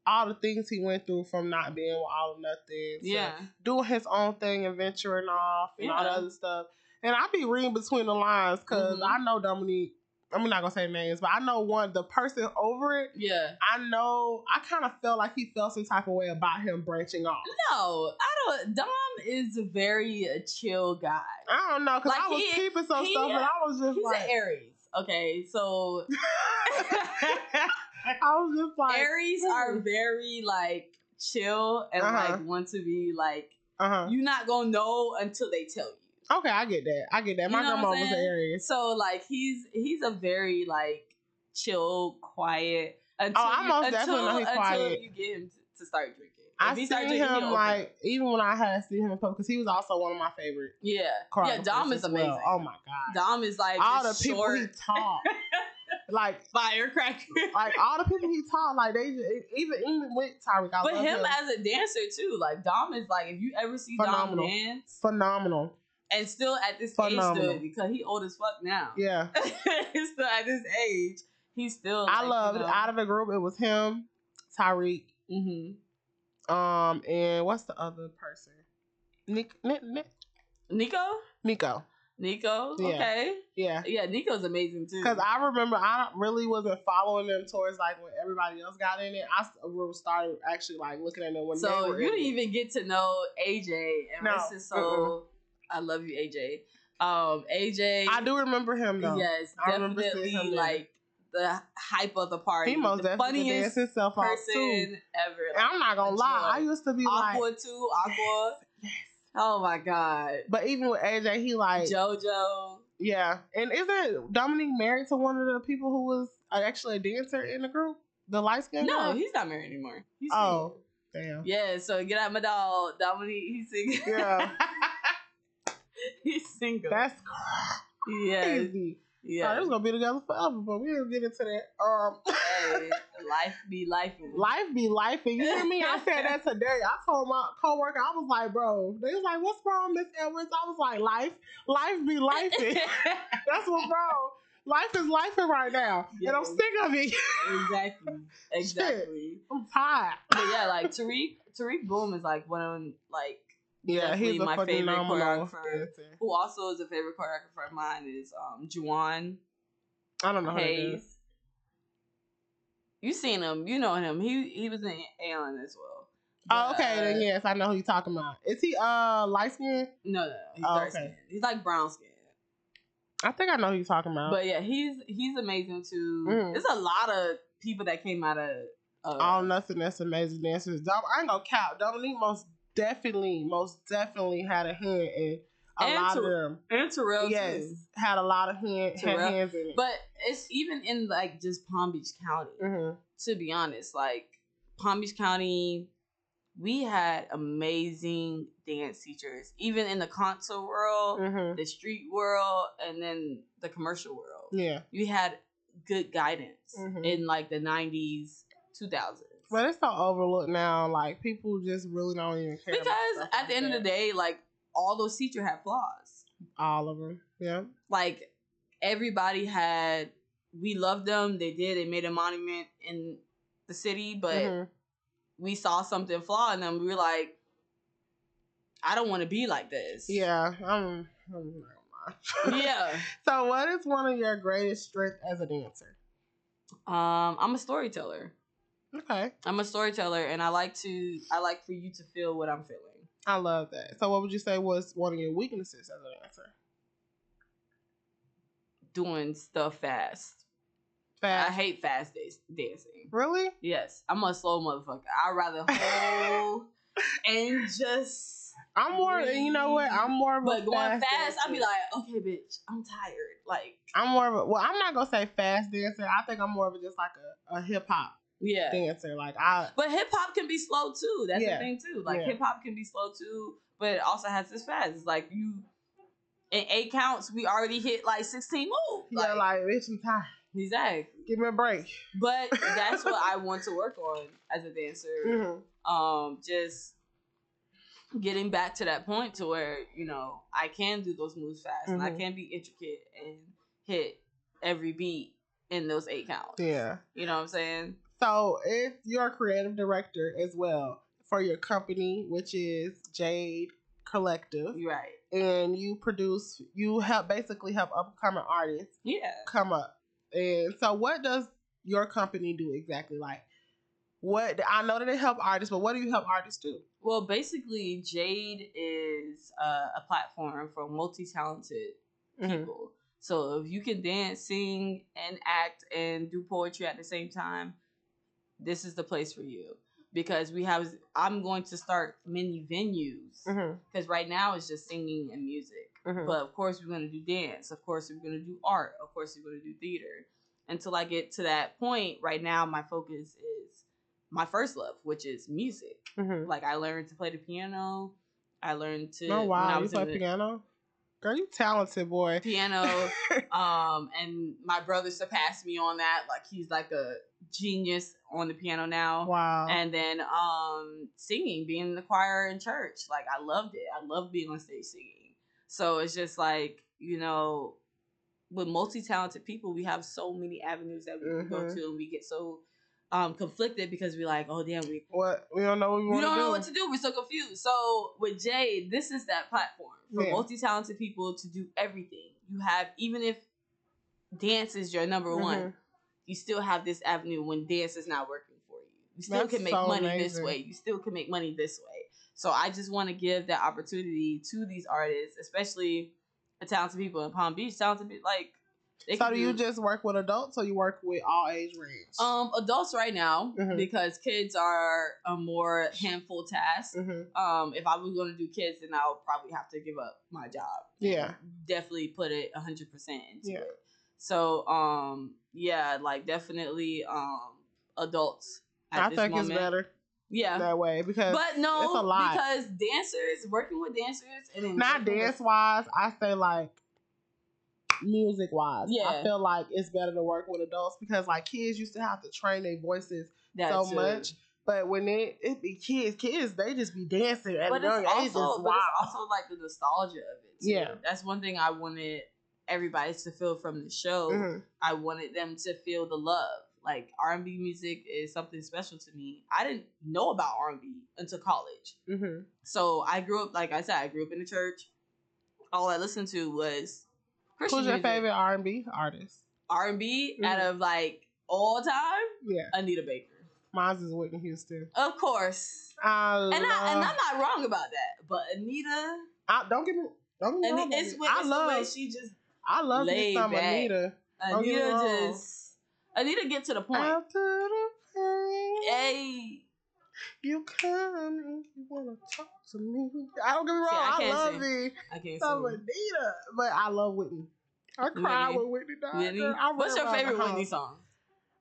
all the things he went through from not being with All or Nothing, so yeah, doing his own thing and venturing off and yeah. all that other stuff. And I be reading between the lines because mm-hmm. I know Dominique. I'm not gonna say names, but I know one, the person over it. Yeah. I know, I kind of felt like he felt some type of way about him branching off. No, I don't, Dom is a very uh, chill guy. I don't know, because like I was he, keeping some he, stuff, but I was just he's like. He's an Aries, okay, so. I was just like. Aries are very, like, chill and, uh-huh. like, want to be, like, uh-huh. you're not gonna know until they tell you. Okay, I get that. I get that. My you know grandma was an Aries. So, like, he's he's a very, like, chill, quiet. Until oh, I most you, definitely until, know he's until quiet. Until you get him to, to start drinking. I seen him, him like even when I had seen him in public, because he was also one of my favorite. Yeah, yeah. Dom is amazing. Well. Oh my god, Dom is like all the people short. He taught, like firecracker. Like all the people he taught, like they just, even even with Tariq. I but love him, him as a dancer too. Like Dom is like if you ever see phenomenal. Dom dance, phenomenal. And still at this phenomenal. Age, dude, because he old as fuck now. Yeah, still at this age, he's still. I like, loved you know, out of the group. It was him, Tariq. Mm-hmm. Um and what's the other person? Nick, Nick, Nick. Nico? Nico. Nico. Yeah. Okay. Yeah. Yeah. Nico's amazing too. Because I remember I really wasn't following them towards like when everybody else got in it. I started actually like looking at them when so they were. So you didn't even it. Get to know A J and no. Rest his soul. I love you, A J. Um, A J. I do remember him though. Yes, I definitely remember seeing him like. There. The hype of the party. He most the funniest person off too. Ever. Like, I'm not gonna lie. Like, I used to be Aqua like... Aqua too. Aqua. Yes. Oh my God. But even with A J, he like... JoJo. Yeah. And isn't Dominique married to one of the people who was actually a dancer in the group? The light skin No, guy? He's not married anymore. He's oh, single. Damn. Yeah, so get out my dog. Dominique, he's single. Yeah. He's single. That's crazy. Yeah. Yeah, they're gonna be together forever, but we didn't get into that. Um, hey, life be lifing. Life be lifing. You hear me? I said that today. I told my coworker, I was like, "Bro," they was like, "What's wrong, Miss Edwards?" I was like, "Life, life be lifing." That's what, bro. Life is lifing right now, yeah. And I'm sick of it. Exactly, exactly. I'm tired. But yeah, like Tariq, Tariq Boom is like one of them, like. Yeah, he's a my favorite choreographer. Who also is a favorite choreographer of mine is um, Juwan. I don't know Hayes. Who you seen him? You know him. He he was in Allen as well. But, oh, okay. Then yes, I know who you're talking about. Is he uh light skinned? No, no, no. He's oh, dark okay. skinned. He's like brown skinned. I think I know who you're talking about. But yeah, he's he's amazing too. Mm. There's a lot of people that came out of uh, All Nothing. That's amazing dancers. Dom, I ain't gonna count. Dominique most. Definitely, most definitely had a hand in a and lot Ter- of them. And Terrell, yes, too. Had a lot of hand, had hands in it. But it's even in like just Palm Beach County. Mm-hmm. To be honest, like Palm Beach County, we had amazing dance teachers, even in the concert world, mm-hmm. the street world, and then the commercial world. Yeah, we had good guidance mm-hmm. in like the nineties, two thousands. But it's so overlooked now. Like, people just really don't even care. Because at the end of the day, like, all those teachers had flaws. All of them. Yeah. Like, everybody had, we loved them. They did. They made a monument in the city. But mm-hmm. we saw something flawed in them. We were like, I don't want to be like this. Yeah. I'm, I'm not. Yeah. So, what is one of your greatest strengths as a dancer? Um, I'm a storyteller. Okay. I'm a storyteller, and I like to. I like for you to feel what I'm feeling. I love that. So, what would you say was one of your weaknesses as an dancer? Doing stuff fast. Fast. I hate fast dancing. Really? Yes. I'm a slow motherfucker. I'd rather hold and just. I'm more. Really, you know what? I'm more of a. But going fast, fast I'd be like, okay, bitch, I'm tired. Like I'm more of a. Well, I'm not gonna say fast dancer. I think I'm more of a just like a, a hip hop. Yeah, dancer like I. But hip hop can be slow too. That's yeah. the thing too. Like yeah. hip hop can be slow too, but it also has this fast. It's like you, in eight counts, we already hit like sixteen moves. Like, yeah, like it's some time. Exactly. Give me a break. But that's what I want to work on as a dancer. Mm-hmm. Um, just getting back to that point to where you know I can do those moves fast mm-hmm. and I can be intricate and hit every beat in those eight counts. Yeah, you know what I'm saying. So, if you're a creative director as well for your company, which is J Collective, right? And you produce, you help basically help upcoming artists, yeah, come up. And so, what does your company do exactly? Like, what I know that it helps artists, but what do you help artists do? Well, basically, Jade is uh, a platform for multi-talented mm-hmm. people. So, if you can dance, sing, and act, and do poetry at the same time. This is the place for you because we have, I'm going to start many venues because mm-hmm. right now it's just singing and music. Mm-hmm. But of course we're going to do dance. Of course we're going to do art. Of course we're going to do theater. Until I get to that point right now, my focus is my first love, which is music. Mm-hmm. Like, I learned to play the piano. I learned to... Oh, wow. You play the, piano? Girl, you talented, boy. Piano. um, and my brother surpassed me on that. Like, he's like a genius on the piano now. Wow. And then um, singing, being in the choir in church. Like, I loved it. I loved being on stage singing. So it's just like, you know, with multi-talented people, we have so many avenues that we mm-hmm. can go to, and we get so... Um, conflicted because we're like, oh damn, we what we don't know what we want to do. We don't know what to do. We're so confused. So with Jay, this is that platform for yeah. multi-talented people to do everything. You have, even if dance is your number mm-hmm. one, you still have this avenue when dance is not working for you. You still That's can make so money amazing. This way. You still can make money this way. So I just want to give that opportunity to these artists, especially the talented people in Palm Beach, talented people like. So do you just work with adults, or you work with all age range? Um, adults right now mm-hmm. because kids are a more handful task. Mm-hmm. Um, if I was going to do kids, then I would probably have to give up my job. Yeah, definitely put it a hundred percent into yeah. it. So, um, yeah, like definitely, um, adults. At I this think moment. It's better. Yeah, that way because but no, it's a lot because dancers working with dancers and not dance wise. I say like. Music wise, yeah. I feel like it's better to work with adults because like kids used to have to train their voices That's so much, it. But when it, it be kids, kids they just be dancing at but young ages. Wow. But it's also like the nostalgia of it. Too. Yeah, that's one thing I wanted everybody to feel from the show. Mm-hmm. I wanted them to feel the love. Like R and B music is something special to me. I didn't know about R and B until college. Mm-hmm. So I grew up, like I said, I grew up in the church. All I listened to was. Christian Who's your music. Favorite R and B artist? R and B mm-hmm. out of like all time? Yeah. Anita Baker. Mine's is Whitney Houston. Of course. I love... and, I, and I'm not wrong about that. But Anita. I, don't get me, don't get me wrong. It's, with, I it's love, the way she just. I love me some back. Anita. Anita just. Anita get to the point. After the pain. Hey. You come if you want to talk to me. I don't get me wrong. See, I, I love me. I can't some sing. Anita, but I love Whitney. I cried Whitney. With Whitney. Died, Whitney? I What's your favorite Whitney song?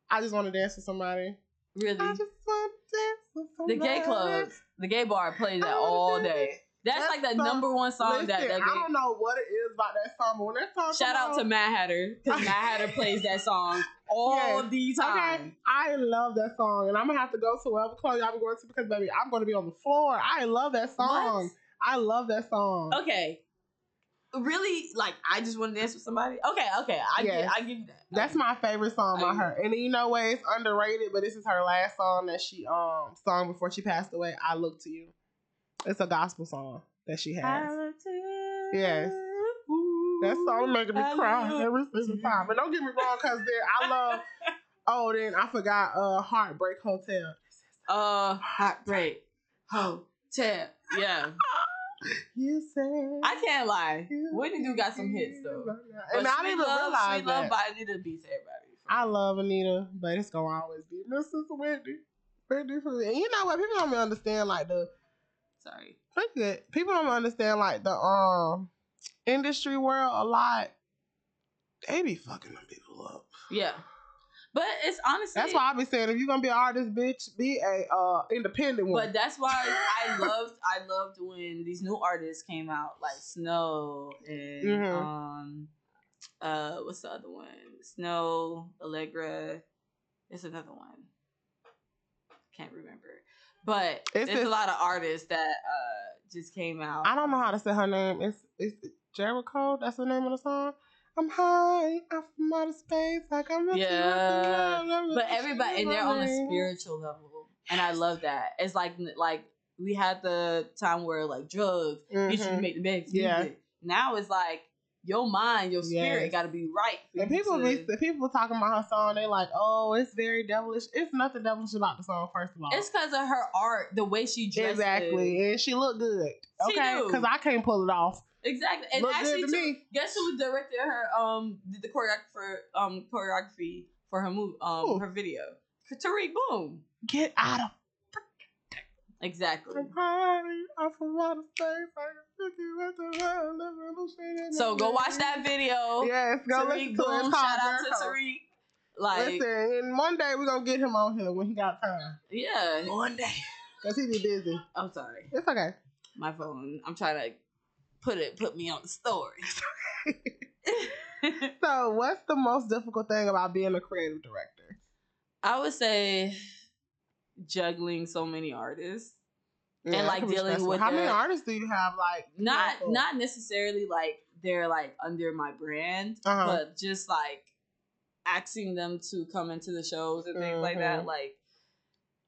I just want to dance with somebody. Really? I just want to dance with somebody. The gay club, the gay bar plays that all day. That's, That's like the song. Number one song Listen, that, that gay... I don't know what it is about that song, but when that song Shout out on, to Mad Hatter, because Mad Hatter plays that song all yes. the time. Okay. I love that song, and I'm going to have to go to whatever club y'all be going to, because, baby, I'm going to be on the floor. I love that song. What? I love that song. Okay. Really? Like, I just want to dance with somebody? Okay, okay. I, yes. give, I give you that. That's okay. my favorite song by her. And you know what? It's underrated, but this is her last song that she um sung before she passed away, I Look to You. It's a gospel song that she has. Yes. That song making me cry every single time. But don't get me wrong, because I love... Oh, then I forgot uh, Heartbreak Hotel. Uh, Heartbreak Hotel. Yeah. You say... I can't lie. Whitney do got some hits, though. And I didn't even realize Sweet Love by Anita beats everybody. I love Anita, but it's going to always be Missus Whitney. Whitney for me. And you know what? People don't even understand, like, the... Sorry. That's good. People don't understand like the um industry world a lot. They be fucking them people up. Yeah. But it's honestly That's why I be saying if you're gonna be an artist, bitch, be a uh independent one. But that's why I loved I loved when these new artists came out, like Snow and mm-hmm. um uh what's the other one? Snow, Allegra, it's another one. Can't remember. But it's there's just, a lot of artists that uh, just came out. I don't know how to say her name. It's it's Jericho. That's the name of the song. I'm high. I'm from outer space. Like I'm yeah. Love, but everybody, and they're on a spiritual level, and I love that. It's like like we had the time where like drugs, mm-hmm. you should make the best music. Yeah. Now it's like your mind, your spirit yes. got to be right. And people, to... be, the people talking about her song, they like, oh, it's very devilish. It's nothing devilish about the song, first of all. It's because of her art, the way she dressed. Exactly, it. And she looked good. She okay, because I can't pull it off. Exactly, and looked actually, good to too, me. Guess who directed her? Um, did the choreographer, um, choreography for her movie, um, Ooh. Her video. Tariq, boom, get out of. Exactly. So go watch that video. Yes, go Tariq listen to Boom. It. Shout out to Tariq. Like, listen, and Monday we're going to get him on here when he got time. Yeah. Monday. Because he be busy. I'm sorry. It's okay. My phone. I'm trying to put it, put me on the story. So, what's the most difficult thing about being a creative director? I would say juggling so many artists. Yeah, and like dealing with how their, many artists do you have? Like not people? Not necessarily like they're like under my brand, uh-huh. but just like asking them to come into the shows and things mm-hmm. like that. Like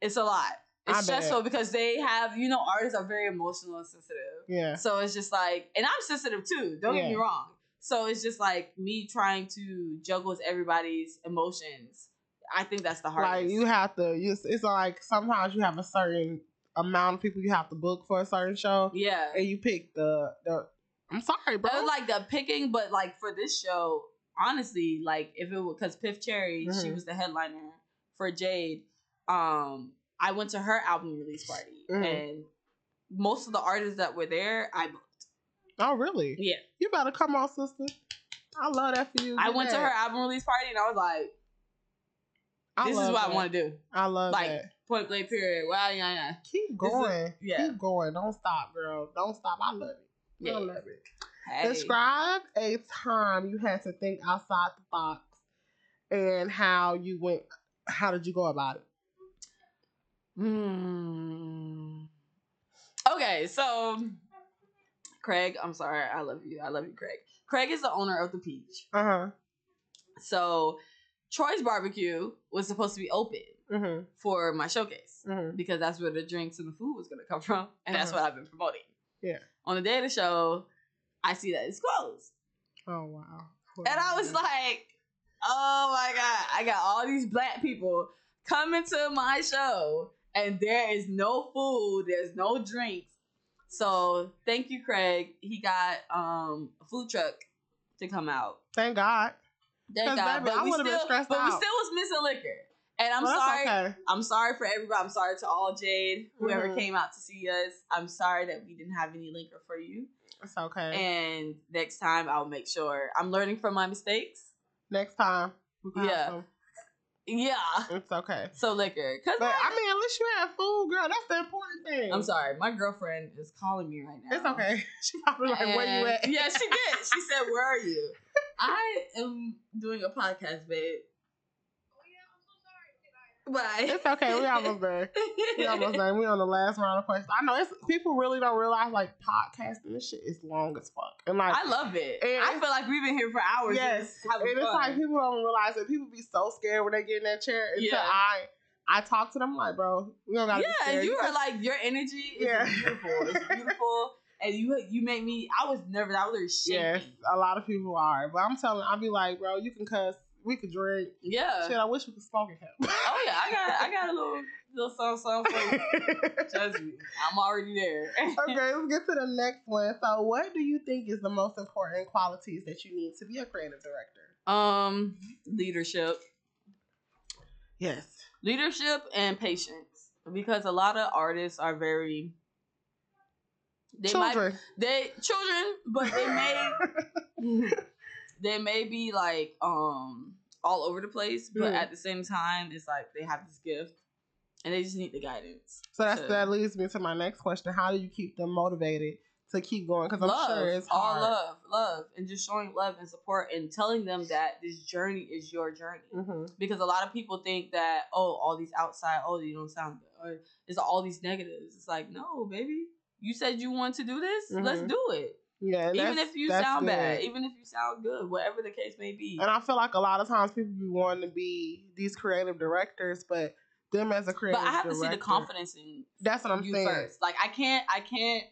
it's a lot. It's I stressful bet. Because they have, you know, artists are very emotional and sensitive. Yeah. So it's just like, and I'm sensitive too. Don't yeah. get me wrong. So it's just like me trying to juggle with everybody's emotions. I think that's the hardest. Like you have to. You, it's like sometimes you have a certain amount of people you have to book for a certain show. Yeah. And you pick the, the I'm sorry, bro. It was like the picking, but like for this show, honestly, like if it was, because Piff Cherry, mm-hmm. she was the headliner for Jade. Um, I went to her album release party mm-hmm. and most of the artists that were there, I booked. Oh, really? Yeah. You better come on, sister. I love that for you. I went that. to her album release party and I was like, I this is what that. I want to do. I love like, that. Point blank period. Wow, yeah, yeah. Keep going. Is, yeah. Keep going. Don't stop, girl. Don't stop. I love it. Yeah. I love it. Hey. Describe a time you had to think outside the box and how you went, how did you go about it? Hmm. Okay, so Craig, I'm sorry. I love you. I love you, Craig. Craig is the owner of the Peach. Uh-huh. So Troy's Barbecue was supposed to be open. Mm-hmm. For my showcase mm-hmm. because that's where the drinks and the food was going to come from, and that's mm-hmm. what I've been promoting. Yeah. On the day of the show, I see that it's closed. Oh wow! What and I was that? Like, oh my god! I got all these black people coming to my show, and there is no food, there's no drinks. So thank you, Craig. He got um, a food truck to come out. Thank God. Thank God. Baby, but I would have been stressed but out. But we still was missing liquor. And I'm well, sorry. Okay. I'm sorry for everybody. I'm sorry to all Jade, whoever mm-hmm. came out to see us. I'm sorry that we didn't have any liquor for you. It's okay. And next time I'll make sure. I'm learning from my mistakes. Next time. Yeah. Yeah. It's okay. So liquor. Cause but, I, I mean, at least you had food, girl. That's the important thing. I'm sorry. My girlfriend is calling me right now. It's okay. She probably like, and, where you at? Yeah, she did. She said, where are you? I am doing a podcast, babe. Bye. It's okay. We almost done. We almost done. We on the last round of questions. I know it's people really don't realize like podcasting this shit is long as fuck. And like I love it. I feel like we've been here for hours. Yes. And, and it's like people don't realize that people be so scared when they get in that chair. Until yeah. I I talk to them like, bro, we don't gotta yeah, be scared. Yeah, and you were like your energy is yeah. beautiful. It's beautiful. And you you make me. I was nervous. I was really shaking. Yes, a lot of people are. But I'm telling. I'll be like, bro, you can cuss. We could drink. Yeah. Shit, I wish we could smoke at him. Oh, yeah. I got I got a little little song, song for you. Trust me. I'm already there. Okay, let's get to the next one. So, what do you think is the most important qualities that you need to be a creative director? Um, leadership. Yes. Leadership and patience. Because a lot of artists are very... They children. Might, they Children, but they may... They may be like um all over the place, but mm. at the same time, it's like they have this gift and they just need the guidance. So that's, so. that leads me to my next question. How do you keep them motivated to keep going? Because I'm love, sure it's hard. All love, love, and just showing love and support and telling them that this journey is your journey. Mm-hmm. Because a lot of people think that, oh, all these outside, oh, you don't sound good, or it's all these negatives. It's like, no, baby, you said you want to do this, mm-hmm. let's do it. Yeah, even if you sound bad, even if you sound good, whatever the case may be. And I feel like a lot of times people be wanting to be these creative directors, but them as a creative director. But I have to see the confidence in that's what I'm saying. First. Like I can't, I can't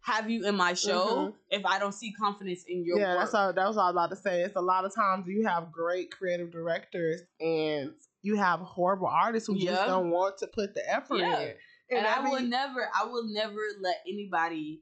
have you in my show mm-hmm. if I don't see confidence in your yeah, work. Yeah, that's all. That was all I was about to say. It's a lot of times you have great creative directors and you have horrible artists who yeah. just don't want to put the effort yeah. in. And, and I, I mean, will never, I will never let anybody.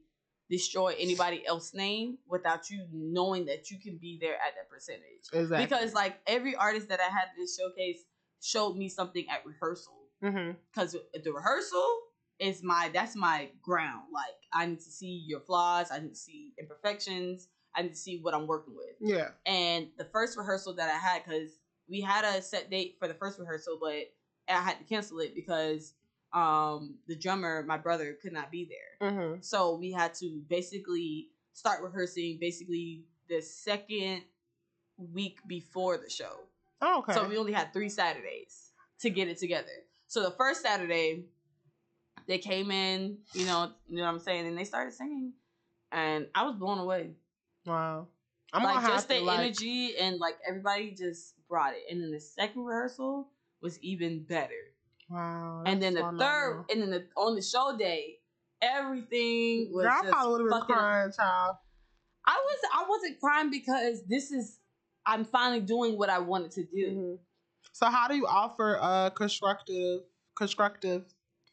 Destroy anybody else's name without you knowing that you can be there at that percentage. Exactly. Because like every artist that I had in this showcase showed me something at rehearsal. Because mm-hmm. the rehearsal is my that's my ground. Like I need to see your flaws, I need to see imperfections, I need to see what I'm working with. Yeah. And the first rehearsal that I had, because we had a set date for the first rehearsal, but I had to cancel it because um, the drummer, my brother, could not be there. Mm-hmm. So we had to basically start rehearsing basically the second week before the show. Oh, okay. So we only had three Saturdays to get it together. So the first Saturday, they came in, you know, you know what I'm saying, and they started singing, and I was blown away. Wow. I'm like, gonna just have the to, like... energy and like everybody just brought it. And then the second rehearsal was even better. Wow. And then the third, and then the, on the show day, everything was Girl, just I probably fucking crying, child. I was I wasn't crying because this is I'm finally doing what I wanted to do. Mm-hmm. So how do you offer uh constructive constructive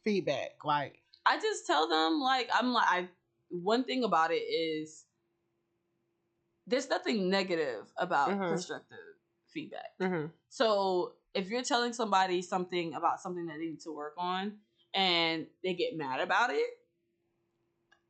feedback? Like, I just tell them, like, I'm like I one thing about it is there's nothing negative about mm-hmm. constructive feedback. Mm-hmm. So if you're telling somebody something about something that they need to work on and they get mad about it,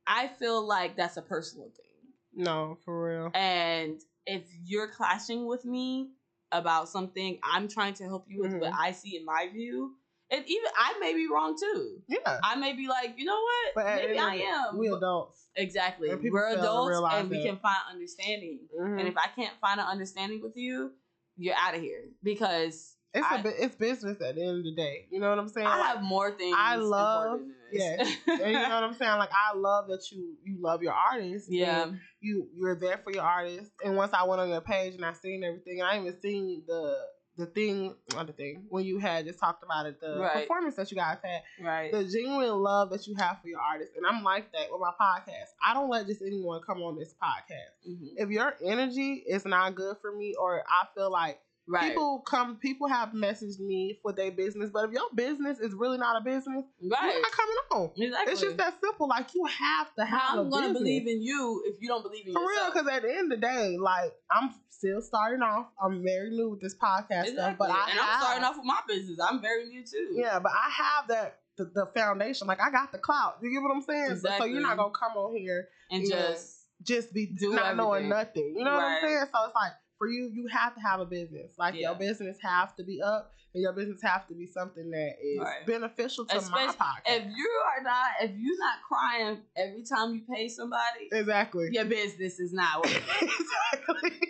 I feel like that's a personal thing. No, for real. And if you're clashing with me about something I'm trying to help you with, mm-hmm. what I see in my view, and even I may be wrong too. Yeah. I may be like, you know what? But maybe I am. We adults. Exactly. We're adults and we can find understanding. Mm-hmm. And if I can't find an understanding with you, you're out of here. Because it's I, a, it's business at the end of the day. You know what I'm saying? I like, have more things. I love than this. Yeah. And you know what I'm saying? Like, I love that you you love your artist. Yeah. You you're there for your artist. And once I went on your page and I seen everything, I even seen the The thing, not the thing, when you had just talked about it, the right. performance that you guys had, right. the genuine love that you have for your artist. And I'm like that with my podcast. I don't let just anyone come on this podcast. Mm-hmm. If your energy is not good for me, or I feel like right. people come, people have messaged me for their business, but if your business is really not a business, right. you're not coming on. Exactly. It's just that simple. Like, you have to have How a I'm going to believe in you if you don't believe in for yourself. For real, because at the end of the day, like, I'm still starting off. I'm very new with this podcast exactly. stuff, but I and have, I'm starting off with my business. I'm very new too. Yeah, but I have that the, the foundation. Like, I got the clout. You get what I'm saying? Exactly. So, so you're not going to come on here and, and just just be do not everything. Knowing nothing. You know right. what I'm saying? So it's like, for you, you have to have a business. Like, yeah. your business have to be up, and your business have to be something that is right. beneficial to Especially my podcast. If you are not, if you're not crying every time you pay somebody, exactly, your business is not working. Exactly,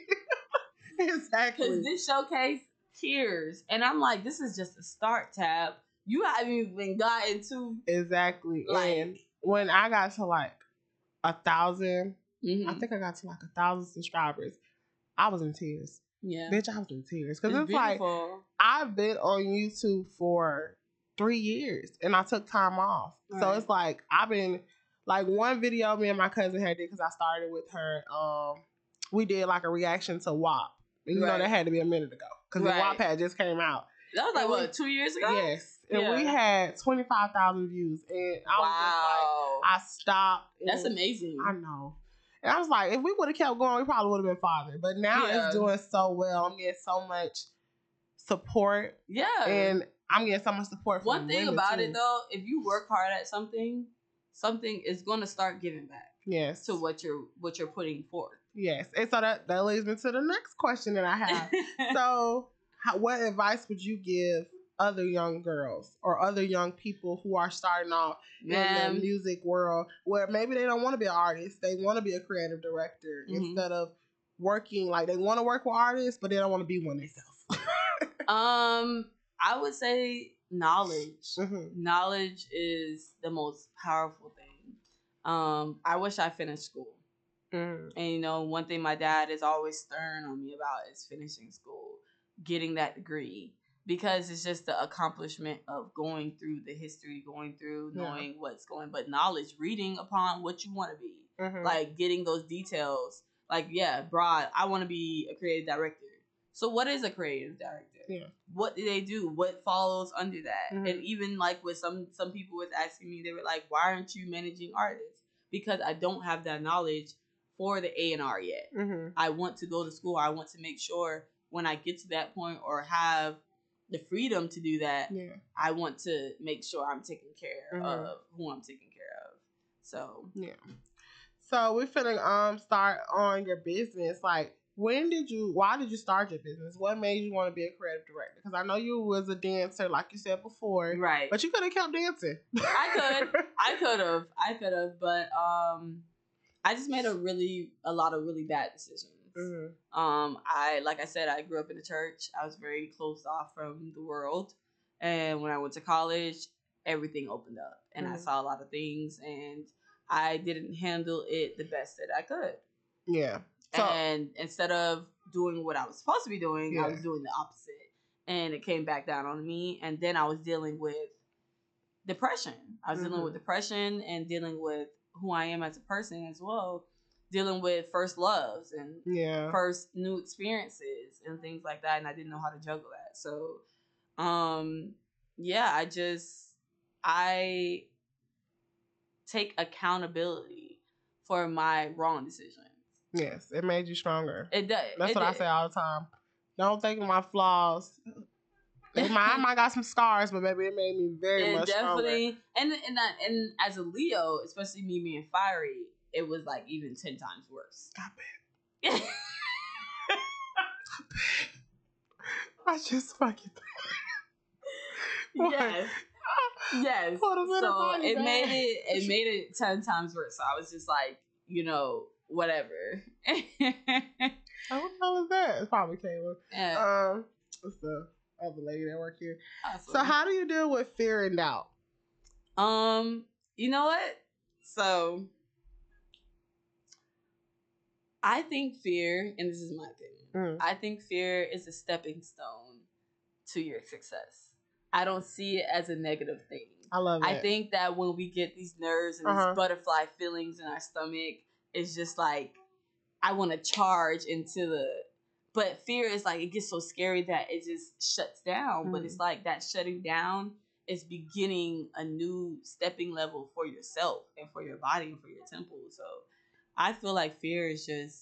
exactly. Because this showcase tears, and I'm like, this is just a start tab. You haven't even gotten to exactly. Like, and when I got to like a thousand, mm-hmm. I think I got to like a thousand subscribers. I was in tears. Yeah. Bitch, I was in tears. Because it's, it's like, I've been on YouTube for three years and I took time off. Right. So it's like, I've been, like, one video me and my cousin had did because I started with her. Um, we did like a reaction to W A P. You right. know, that had to be a minute ago because right. the W A P had just came out. That was like, we, what, two years ago? Yes. And yeah. we had twenty-five thousand views. And I wow. was just like, I stopped. That's amazing. I know. And I was like, if we would have kept going, we probably would have been farther. But now yeah. it's doing so well. I'm getting so much support. Yeah. And I'm getting so much support from One thing about too. It, though, if you work hard at something, something is going to start giving back. Yes. To what you're what you're putting forth. Yes. And so that, that leads me to the next question that I have. So how, what advice would you give other young girls or other young people who are starting off Man. in the music world, where maybe they don't want to be an artist, they want to be a creative director mm-hmm. instead of working, like, they want to work with artists but they don't want to be one themselves? um I would say knowledge. Mm-hmm. Knowledge is the most powerful thing. um I wish I finished school. Mm. And you know, one thing my dad is always stern on me about is finishing school, getting that degree. Because it's just the accomplishment of going through the history, going through, knowing yeah. what's going, but knowledge, reading upon what you want to be. Mm-hmm. Like, getting those details. Like, yeah, broad, I want to be a creative director. So what is a creative director? Yeah. What do they do? What follows under that? Mm-hmm. And even like with some, some people was asking me, they were like, why aren't you managing artists? Because I don't have that knowledge for the A and R yet. Mm-hmm. I want to go to school. I want to make sure when I get to that point or have the freedom to do that, yeah. I want to make sure I'm taking care mm-hmm. of who I'm taking care of. So yeah. So we're finna um start on your business. Like, when did you, why did you start your business? What made you want to be a creative director? Because I know you was a dancer, like you said before. Right. But you could have kept dancing. I could. I could have. I could have. But um, I just made a really, a lot of really bad decisions. Mm-hmm. Um, I, like I said, I grew up in the church. I was very closed off from the world. And when I went to college, everything opened up. And mm-hmm. I saw a lot of things. And I didn't handle it the best that I could. Yeah. So, and instead of doing what I was supposed to be doing, yeah. I was doing the opposite. And it came back down on me. And then I was dealing with depression. I was mm-hmm. dealing with depression and dealing with who I am as a person as well. Dealing with first loves and yeah. first new experiences and things like that. And I didn't know how to juggle that. So, um, yeah, I just, I take accountability for my wrong decisions. Yes, it made you stronger. It does. That's it what did. I say all the time. Don't think of my flaws. It might, I might got some scars, but maybe it made me very it much definitely, stronger. And and I, and as a Leo, especially me being fiery, it was like even ten times worse. Stop it. Stop it. I just fucking. Yes. Yes. So it back. made it. It made it ten times worse. So I was just like, you know. Whatever. Oh, what the hell is that? It's probably Kayla. Yeah. Um, what's the other lady that work here? Awesome. So, how do you deal with fear and doubt? Um, you know what? So, I think fear, and this is my opinion, mm. I think fear is a stepping stone to your success. I don't see it as a negative thing. I love it. I think that when we get these nerves and uh-huh. these butterfly feelings in our stomach, it's just like, I want to charge into the, but fear is like, it gets so scary that it just shuts down. Mm. But it's like that shutting down is beginning a new stepping level for yourself and for your body and for your temple. So I feel like fear is just.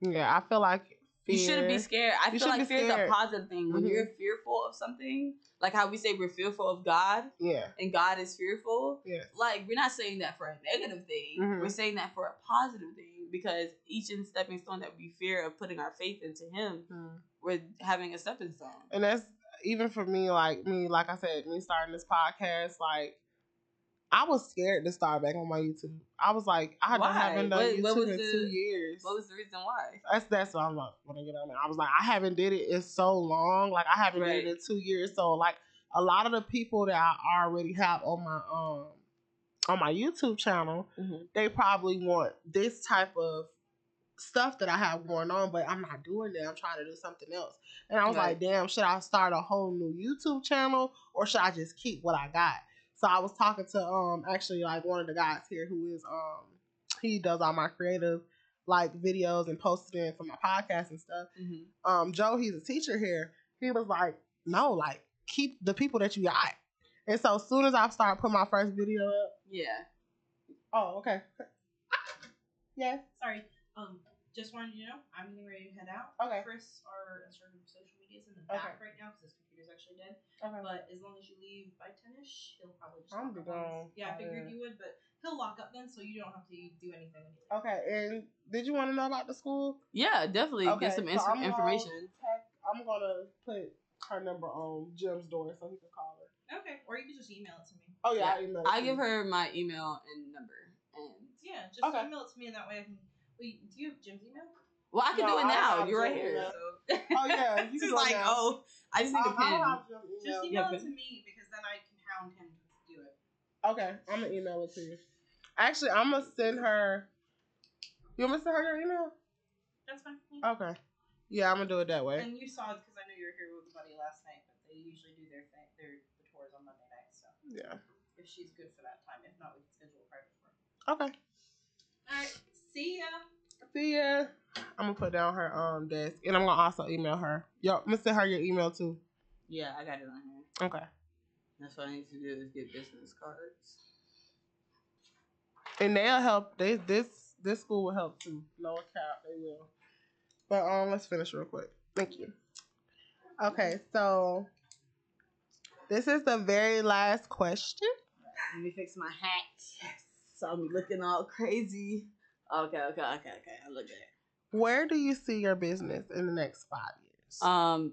Yeah, I feel like fear. You shouldn't be scared. I feel like fear is a positive thing. When mm-hmm. you're fearful of something, like how we say we're fearful of God, yeah, and God is fearful, yeah. Like, we're not saying that for a negative thing. Mm-hmm. We're saying that for a positive thing, because each and stepping stone that we fear of putting our faith into Him, mm-hmm. we're having a stepping stone. And that's even for me, like me, like I said, me starting this podcast, like, I was scared to start back on my YouTube. I was like, I why? haven't done what, YouTube what was in the, two years. What was the reason why? That's that's what I'm like when I get on there. I was like, I haven't did it in so long. Like, I haven't right. did it in two years. So, like, a lot of the people that I already have on my um on my YouTube channel, mm-hmm. they probably want this type of stuff that I have going on, but I'm not doing that. I'm trying to do something else. And I was right. like, damn, should I start a whole new YouTube channel or should I just keep what I got? So I was talking to um actually like one of the guys here who is um he does all my creative like videos and posted in for my podcast and stuff. Mm-hmm. Um Joe, he's a teacher here. He was like, no, like keep the people that you got. And so as soon as I start putting my first video up, yeah. Oh, okay. Yeah. Sorry. Um, just wanted you to know I'm getting ready to head out. Okay. Chris, our sort of social media is in the back okay. right now because is actually dead, okay. But as long as you leave by ten-ish, he'll probably just I'm lock up. Yeah, I figured you would, but he'll lock up then, so you don't have to do anything. Okay, and did you want to know about the school? Yeah, definitely. Okay, get some so inf- I'm information. Gonna, I'm going to put her number on Jim's door so he can call her. Okay, or you can just email it to me. Oh, yeah, yeah. I'll email it I'll to give you. her my email and number. And yeah, just okay. email it to me, and that way I can... Wait, do you have Jim's email? Well, I can no, do it now. You're right here. So. Oh, yeah. He's like, oh, I just need a pen. Just email it to me because then I can hound him to do it. Okay. I'm going to email it to you. Actually, I'm going to send her. You want me to send her your email? That's fine. Okay. Yeah, I'm going to do it that way. And you saw it because I know you were here with Buddy last night, but they usually do their thing, their the tours on Monday night. So yeah. If she's good for that time. If not, we can schedule a private tour. Okay. All right. See ya. See ya. I'm gonna put down her um desk, and I'm gonna also email her. Yo, I'm gonna send her your email too. Yeah, I got it on here. Okay. That's what I need to do is get business cards, and they'll help. They this this school will help too. No cap, they will. But um, let's finish real quick. Thank you. Okay, so this is the very last question. Let me fix my hat. Yes. So I'm looking all crazy. Okay, okay, okay, okay. I look at it. Where do you see your business in the next five years? Um,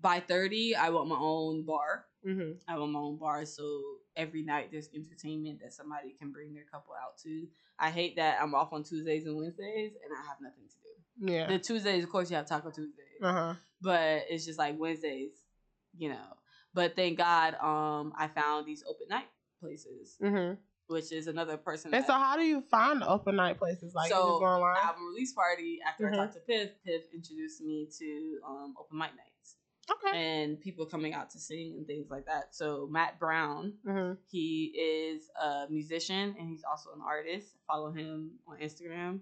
by thirty, I want my own bar. Mm-hmm. I want my own bar, so every night there's entertainment that somebody can bring their couple out to. I hate that I'm off on Tuesdays and Wednesdays, and I have nothing to do. Yeah. The Tuesdays, of course, you have Taco Tuesday. Uh-huh. But it's just like Wednesdays, you know. But thank God, um, I found these open night places. Mm-hmm. Which is another person. And so how do you find open night places? Like, so, you just go online? So, album release party, after mm-hmm. I talked to Piff, Piff introduced me to um, open mic nights. Okay. And people coming out to sing and things like that. So, Matt Brown, mm-hmm. he is a musician and he's also an artist. Follow him on Instagram.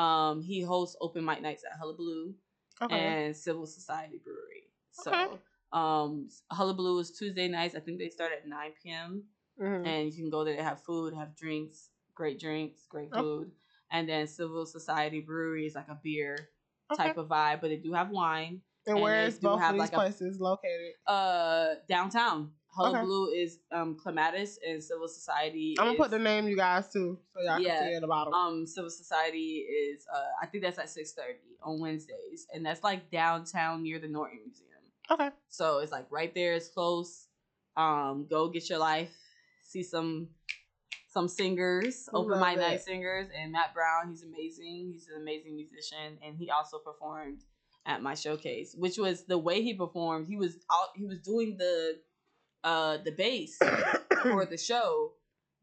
Um, he hosts open mic nights at Hullabaloo okay. and Civil Society Brewery. So, okay. um, Hullabaloo is Tuesday nights. I think they start at nine p.m. Mm-hmm. And you can go there, they have food, have drinks, great drinks, great food. Oh. And then Civil Society Brewery is like a beer okay. type of vibe, but they do have wine. And, and where is both of these like places a, located? Uh, downtown. Hullabaloo okay. is um, Clematis, and Civil Society I'm going to put the name, you guys, too, so y'all yeah, can see at the bottom. Um, Civil Society is, uh, I think that's at six thirty on Wednesdays. And that's like downtown near the Norton Museum. Okay. So it's like right there, it's close. Um, Go get your life. See some some singers, open mic night singers, and Matt Brown, he's amazing. He's an amazing musician, and he also performed at my showcase, which was the way he performed. He was out, he was doing the uh, the bass for the show,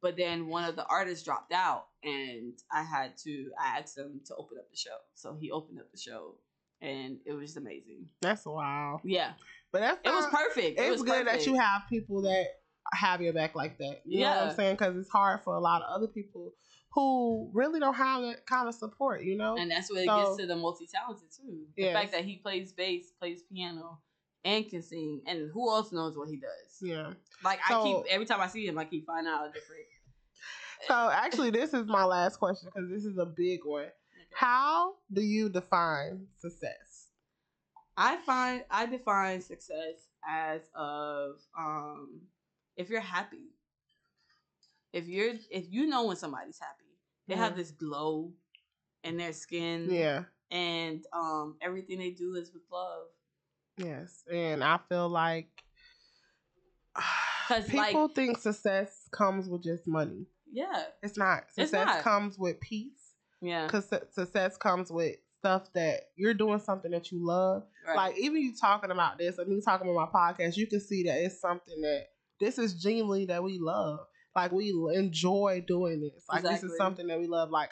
but then one of the artists dropped out, and I had to I asked him to open up the show. So he opened up the show, and it was amazing. That's wow. Yeah, but that's it not, was perfect. It was good perfect. That you have people that. Have your back like that. You yeah. know what I'm saying? Because it's hard for a lot of other people who really don't have that kind of support, you know? And that's where so, it gets to the multi-talented, too. The yes. fact that he plays bass, plays piano, and can sing. And who else knows what he does? Yeah. Like, so, I keep, every time I see him, I keep finding out a different... So, actually, this is my last question, because this is a big one. Okay. How do you define success? I find, I define success as of... um. If you're happy, if you're, if you know when somebody's happy, they mm-hmm. have this glow in their skin. Yeah. And um, everything they do is with love. Yes. And I feel like people like, think success comes with just money. Yeah. It's not. Success it's not. comes with peace. Yeah. Because success comes with stuff that you're doing something that you love. Right. Like, even you talking about this, and me talking about my podcast, you can see that it's something that this is genuinely that we love. Like, we enjoy doing this. Like, exactly. This is something that we love. Like,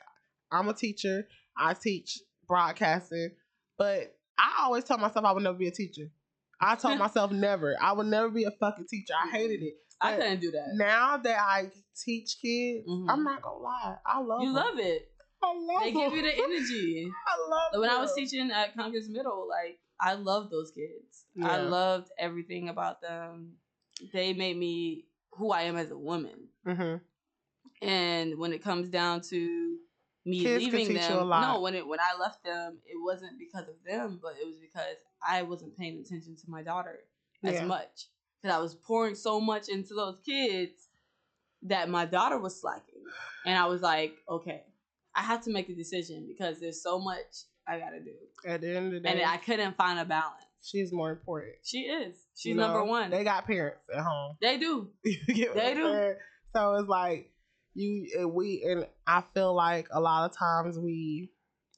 I'm a teacher. I teach broadcasting. But I always tell myself I would never be a teacher. I told myself never. I would never be a fucking teacher. I hated it. But I couldn't do that. Now that I teach kids, mm-hmm. I'm not going to lie. I love it. You them. love it. I love it. They them. give you the energy. I love it. When them. I was teaching at Congress Middle, like, I loved those kids. Yeah. I loved everything about them. They made me who I am as a woman. Mm-hmm. And when it comes down to me Kids leaving them, no, when it when I left them, it wasn't because of them, but it was because I wasn't paying attention to my daughter as yeah. much. Because I was pouring so much into those kids that my daughter was slacking. And I was like, okay, I have to make a decision because there's so much I got to do. At the end of the day. And I couldn't find a balance. She's more important. She is. She's you know, number one. They got parents at home. They do. They do. So it's like you and we and I feel like a lot of times we,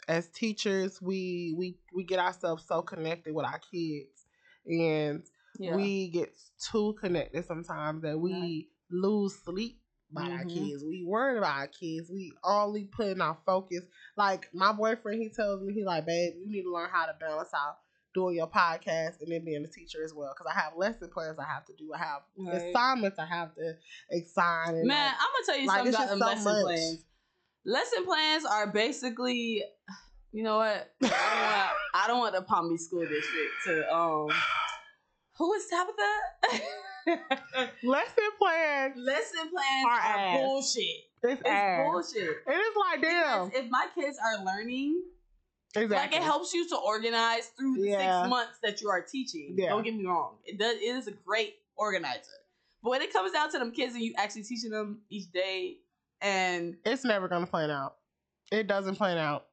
as teachers, we we we get ourselves so connected with our kids, and yeah. we get too connected sometimes that we right. lose sleep about mm-hmm. our kids. We worry about our kids. We only putting our focus. Like my boyfriend, he tells me, he like, babe, you need to learn how to balance out. Doing your podcast and then being a teacher as well, because I have lesson plans I have to do. I have right. assignments I have to assign. And Man, like, I'm gonna tell you like, something about them so lesson much. plans. Lesson plans are basically, you know what? I don't want, I don't want the Palm Beach School District to. Um, who is Tabitha? lesson plans. Lesson plans are, are bullshit. It's, it's bullshit. It is like damn. Because if my kids are learning. Exactly. Like, it helps you to organize through the yeah. six months that you are teaching. Yeah. Don't get me wrong. It does. It is a great organizer. But when it comes down to them kids and you actually teaching them each day, and... It's never going to plan out. It doesn't plan out.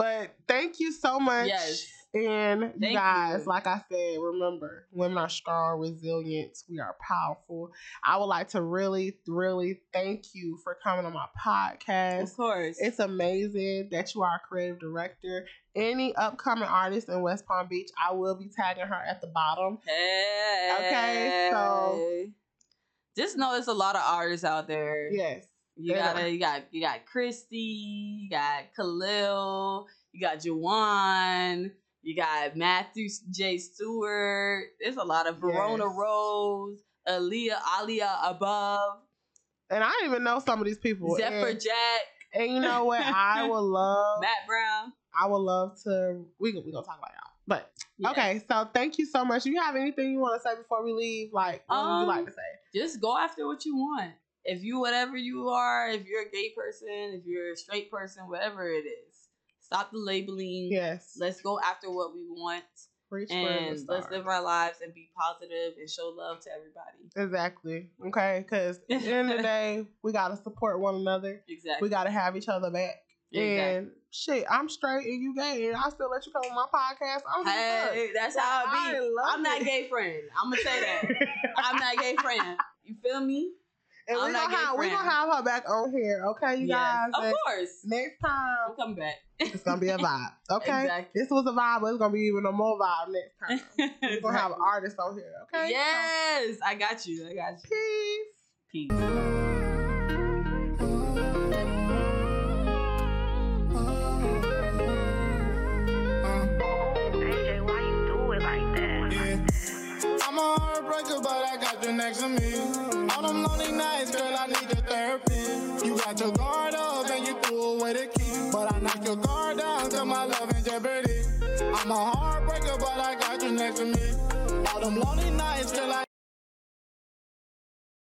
But thank you so much. Yes. And you guys, like I said, remember, women are strong, resilient, we are powerful. I would like to really, really thank you for coming on my podcast. Of course. It's amazing that you are a creative director. Any upcoming artist in West Palm Beach, I will be tagging her at the bottom. Hey. Okay, so just know there's a lot of artists out there. Yes. You got you got you got Christy, you got Khalil, you got Juwan. You got Matthew J. Stewart. There's a lot of Verona yes. Rose, Aaliyah, Aaliyah above. And I don't even know some of these people. Zephyr and, Jack. And you know what? I would love... Matt Brown. I would love to... We're we going to talk about y'all. But, yeah. Okay, so thank you so much. If you have anything you want to say before we leave, like, what um, would you like to say? Just go after what you want. If you, whatever you are, if you're a gay person, if you're a straight person, whatever it is. Stop the labeling. Yes. Let's go after what we want. Preach and for let's live our lives and be positive and show love to everybody. Exactly. Okay? Because at the end of the day, we got to support one another. Exactly. We got to have each other back. Exactly. And shit, I'm straight and you gay and I still let you come on my podcast. I'm hey, good. That's like, how it be. I I'm not it. Gay friend. I'm going to say that. I'm not gay friend. You feel me? And we're going to have her back on here, okay, you yes, guys? Of and course. Next time. We'll come back. It's going to be a vibe, okay? Exactly. This was a vibe, but it's going to be even a more vibe next time. We're exactly. going to have an artist on here, okay? Yes. So, I got you. I got you. Peace. Peace. Heartbreaker, but I got you next to me. All them lonely nights, girl, I need your therapy. You got your guard up and you threw away the key, but I knock your guard down till my love in jeopardy. I'm a heartbreaker, but I got you next to me. All them lonely nights, girl, I